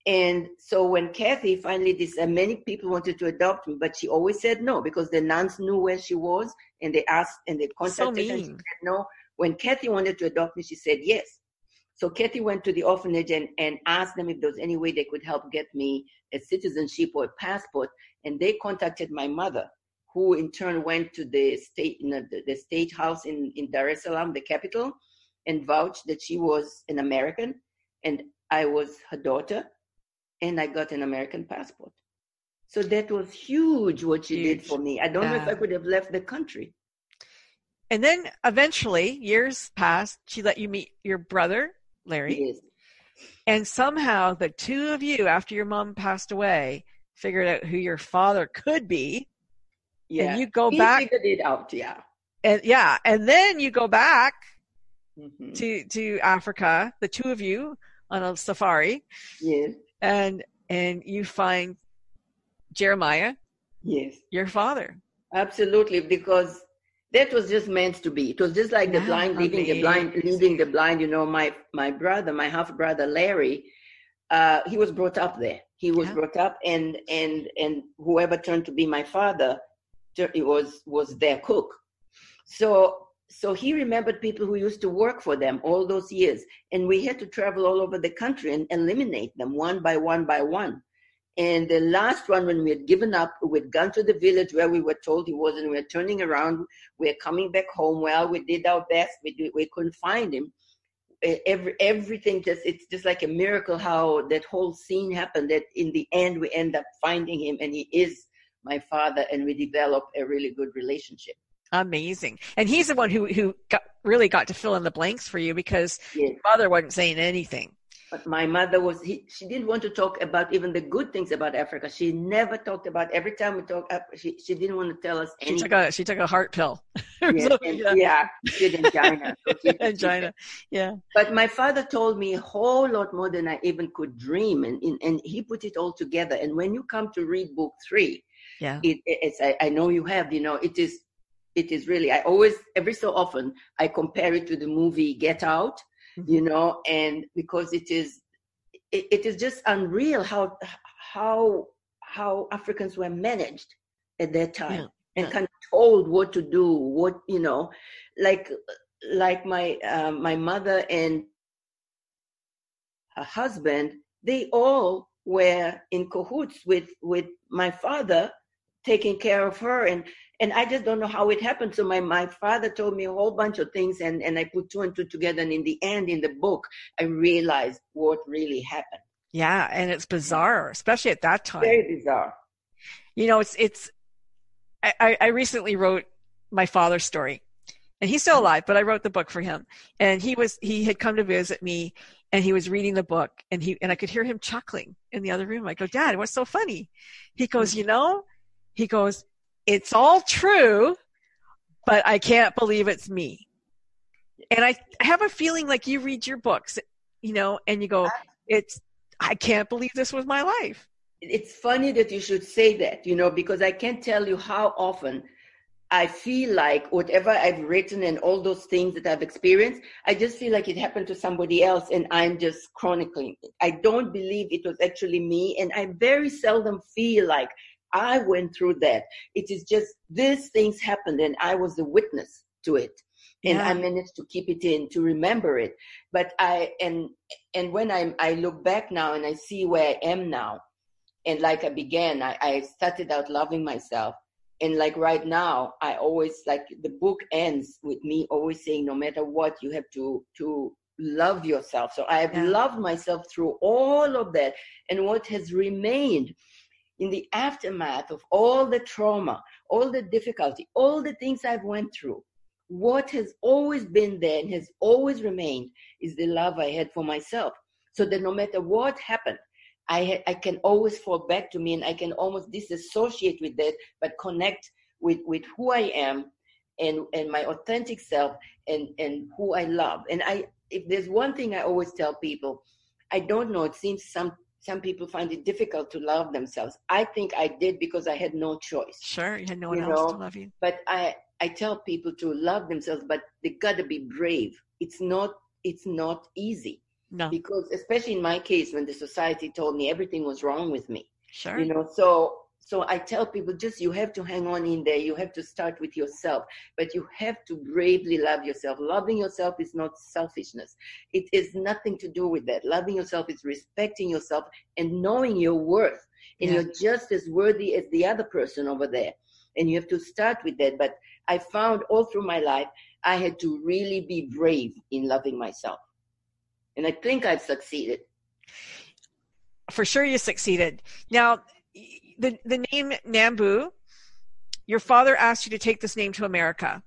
And so when Kathy finally decided, many people wanted to adopt me, but she always said no, because the nuns knew where she was, and they asked, and they contacted so her, and she said no. When Kathy wanted to adopt me, she said yes. So Kathy went to the orphanage and, and asked them if there was any way they could help get me a citizenship or a passport. And they contacted my mother, who in turn went to the state, you know, the, the state house in, in Dar es Salaam, the capital, and vouched that she was an American and I was her daughter, and I got an American passport. So that was huge what she huge. did for me. I don't yeah. know if I could have left the country. And then eventually, years passed, she let you meet your brother, Larry. Yes. And somehow the two of you, after your mom passed away, figured out who your father could be. Yeah. And you go he back. Figured it out, yeah. And yeah. And then you go back mm-hmm. to to Africa, the two of you on a safari. Yes. And and you find Jeremiah. Yes. Your father. Absolutely, because that was just meant to be. It was just like yeah, the blind leading amazing. the blind, leading the blind. You know, my my brother, my half brother Larry, uh, he was brought up there. He was yeah. brought up, and and and whoever turned to be my father, it was was their cook. So so he remembered people who used to work for them all those years, and we had to travel all over the country and eliminate them one by one by one. And the last one, when we had given up, we'd gone to the village where we were told he was, and we were turning around. We were coming back home. Well, we did our best. We did, we couldn't find him. Every, everything, just it's just like a miracle how that whole scene happened, that in the end we end up finding him, and he is my father, and we develop a really good relationship. Amazing. And he's the one who, who got, really got to fill in the blanks for you, because yes. your mother wasn't saying anything. But my mother was, he, she didn't want to talk about even the good things about Africa. She never talked about, every time we talked, she, she didn't want to tell us anything. She took a, she took a heart pill. Yeah, so, and, yeah. yeah, she did angina. So she, angina, yeah. But my father told me a whole lot more than I even could dream. And, and, and he put it all together. And when you come to read book three, yeah, it, it's, I, I know you have, you know, it is, it is really, I always, every so often, I compare it to the movie Get Out. You know, and because it is, it, it is just unreal how how how Africans were managed at that time yeah, and yeah. kind of told what to do, what you know, like like my uh, my mother and her husband, they all were in cahoots with with my father, taking care of her, and and I just don't know how it happened. So my, my father told me a whole bunch of things, and, and I put two and two together, and in the end, in the book, I realized what really happened. Yeah, and it's bizarre, especially at that time. Very bizarre. You know, it's, it's. I, I recently wrote my father's story, and he's still alive, but I wrote the book for him. And he was, he had come to visit me, and he was reading the book, and he, and I could hear him chuckling in the other room. I go, Dad, what's so funny? He goes, you know, he goes, it's all true, but I can't believe it's me. And I have a feeling like you read your books, you know, and you go, it's, I can't believe this was my life. It's funny that you should say that, you know, because I can't tell you how often I feel like whatever I've written and all those things that I've experienced, I just feel like it happened to somebody else and I'm just chronicling it. I don't believe it was actually me, and I very seldom feel like I went through that. It is just these things happened and I was the witness to it. And yeah. I managed to keep it in, to remember it. But I, and and when I I look back now and I see where I am now, and like I began, I, I started out loving myself. And like right now, I always, like the book ends with me always saying, no matter what, you have to, to love yourself. So I have yeah. loved myself through all of that. And what has remained in the aftermath of all the trauma, all the difficulty, all the things I've went through, what has always been there and has always remained is the love I had for myself. So that no matter what happened, I, ha- I can always fall back to me, and I can almost disassociate with that, but connect with, with who I am and, and my authentic self and, and who I love. And I, if there's one thing I always tell people, I don't know, it seems some, some people find it difficult to love themselves. I think I did because I had no choice. Sure, you had no one you else know? to love you. But I, I tell people to love themselves, but they gotta be brave. It's not, it's not easy. No. Because especially in my case, when the society told me everything was wrong with me, sure, you know, so so I tell people, just you have to hang on in there. You have to start with yourself, but you have to bravely love yourself. Loving yourself is not selfishness. It is nothing to do with that. Loving yourself is respecting yourself and knowing your worth, and yeah. you're just as worthy as the other person over there. And you have to start with that. But I found all through my life, I had to really be brave in loving myself. And I think I've succeeded. For sure you succeeded. Now, the the name Nhambu, your father asked you to take this name to America.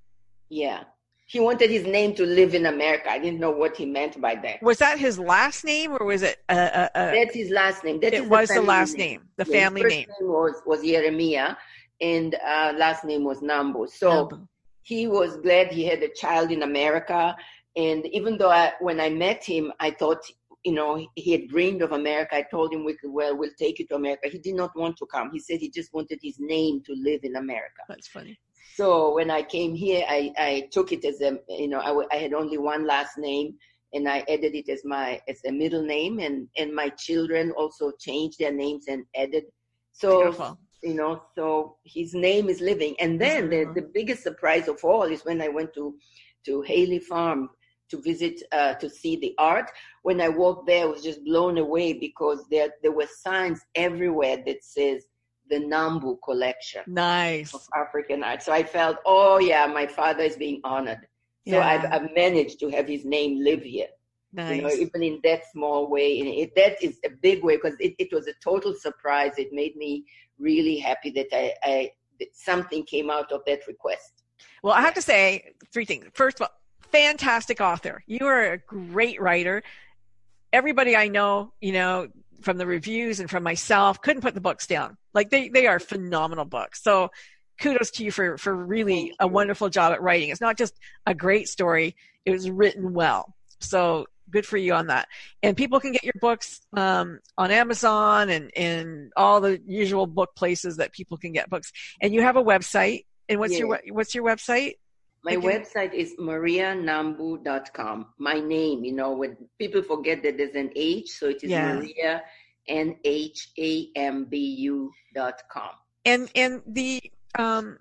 Yeah. He wanted his name to live in America. I didn't know what he meant by that. Was that his last name or was it? A, a, a, That's his last name. That it was the, the last name, name the yeah, family his first name. name was, was Jeremiah, and uh, last name was Nhambu. So Nhambu. He was glad he had a child in America. And even though I, when I met him, I thought, you know, he had dreamed of America. I told him, we, well, we'll take you to America. He did not want to come. He said he just wanted his name to live in America. That's funny. So when I came here, I, I took it as a, you know, I, I had only one last name, and I added it as my, as a middle name. And, and my children also changed their names and added. So, Beautiful. you know, so his name is living. And then the, the biggest surprise of all is when I went to, to Haley Farm, to visit, uh, to see the art. When I walked there, I was just blown away because there there were signs everywhere that says the Nhambu collection. Nice. Of African art. So I felt, oh yeah, my father is being honored. So yeah. I've, I've managed to have his name live here. Nice. You know, even in that small way. And it, that is a big way because it, it was a total surprise. It made me really happy that I, I that something came out of that request. Well, I have to say three things. First of all, fantastic author. You are a great writer. Everybody I know, you know, from the reviews and from myself, couldn't put the books down. Like they, they are phenomenal books. So kudos to you for, for really a wonderful job at writing. It's not just a great story. It was written well. So good for you on that. And people can get your books um, on Amazon and, and all the usual book places that people can get books. And you have a website. And what's yeah. your what's your website? My okay. website is maria nhambu dot com. My name, you know, when people forget that there's an H, so it is yeah. Maria, N H A M B U dot com. And and the um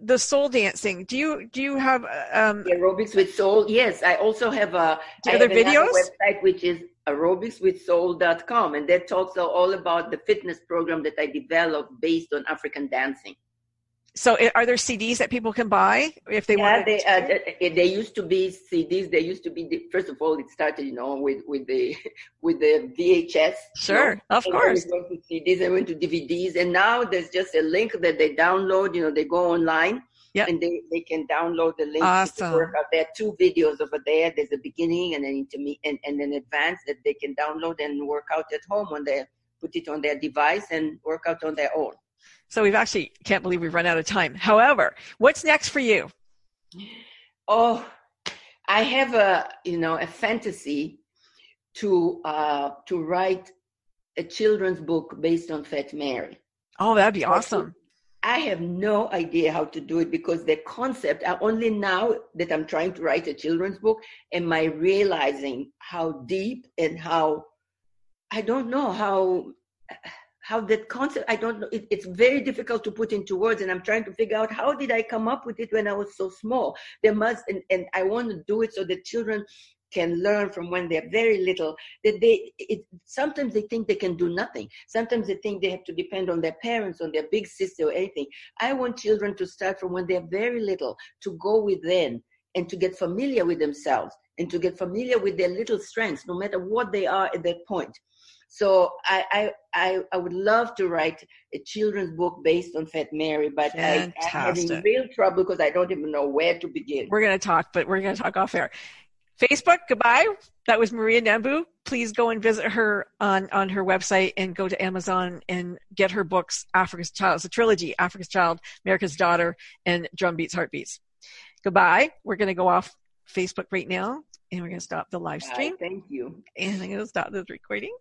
the soul dancing. Do you do you have um Aerobics with Soul? Yes, I also have a do I other have videos website which is aerobics with soul dot com, and that talks all about the fitness program that I developed based on African dancing. So are there C Ds that people can buy if they yeah, want to? Yeah, they, uh, they used to be C Ds. They used to be, first of all, it started, you know, with, with the with the V H S. Sure, you know, of course. I went to C Ds, I went to D V Ds, and now there's just a link that they download. You know, they go online, yep. and they, they can download the link. Awesome. To work out. There are two videos over there. There's a beginning and an interme- and, and an advanced that they can download and work out at home when they put it on their device and work out on their own. So we've actually, can't believe we've run out of time. However, what's next for you? Oh, I have a, you know, a fantasy to uh, to write a children's book based on Fat Mary. Oh, that'd be awesome. I have no idea how to do it, because the concept, I only now that I'm trying to write a children's book, am I realizing how deep and how, I don't know how, how that concept, I don't know. It, it's very difficult to put into words, and I'm trying to figure out how did I come up with it when I was so small. There must, and, and I want to do it so that children can learn from when they're very little, that they, it, sometimes they think they can do nothing. Sometimes they think they have to depend on their parents, on their big sister or anything. I want children to start from when they're very little, to go within and to get familiar with themselves and to get familiar with their little strengths, no matter what they are at that point. So I I I would love to write a children's book based on Fat Mary, but I, I'm having real trouble because I don't even know where to begin. We're going to talk, but we're going to talk off air. Facebook, goodbye. That was Maria Nhambu. Please go and visit her on, on her website and go to Amazon and get her books, Africa's Child. It's a trilogy, Africa's Child, America's Daughter, and Drumbeats, Heartbeats. Goodbye. We're going to go off Facebook right now, and we're going to stop the live stream. Right, thank you. And I'm going to stop this recording.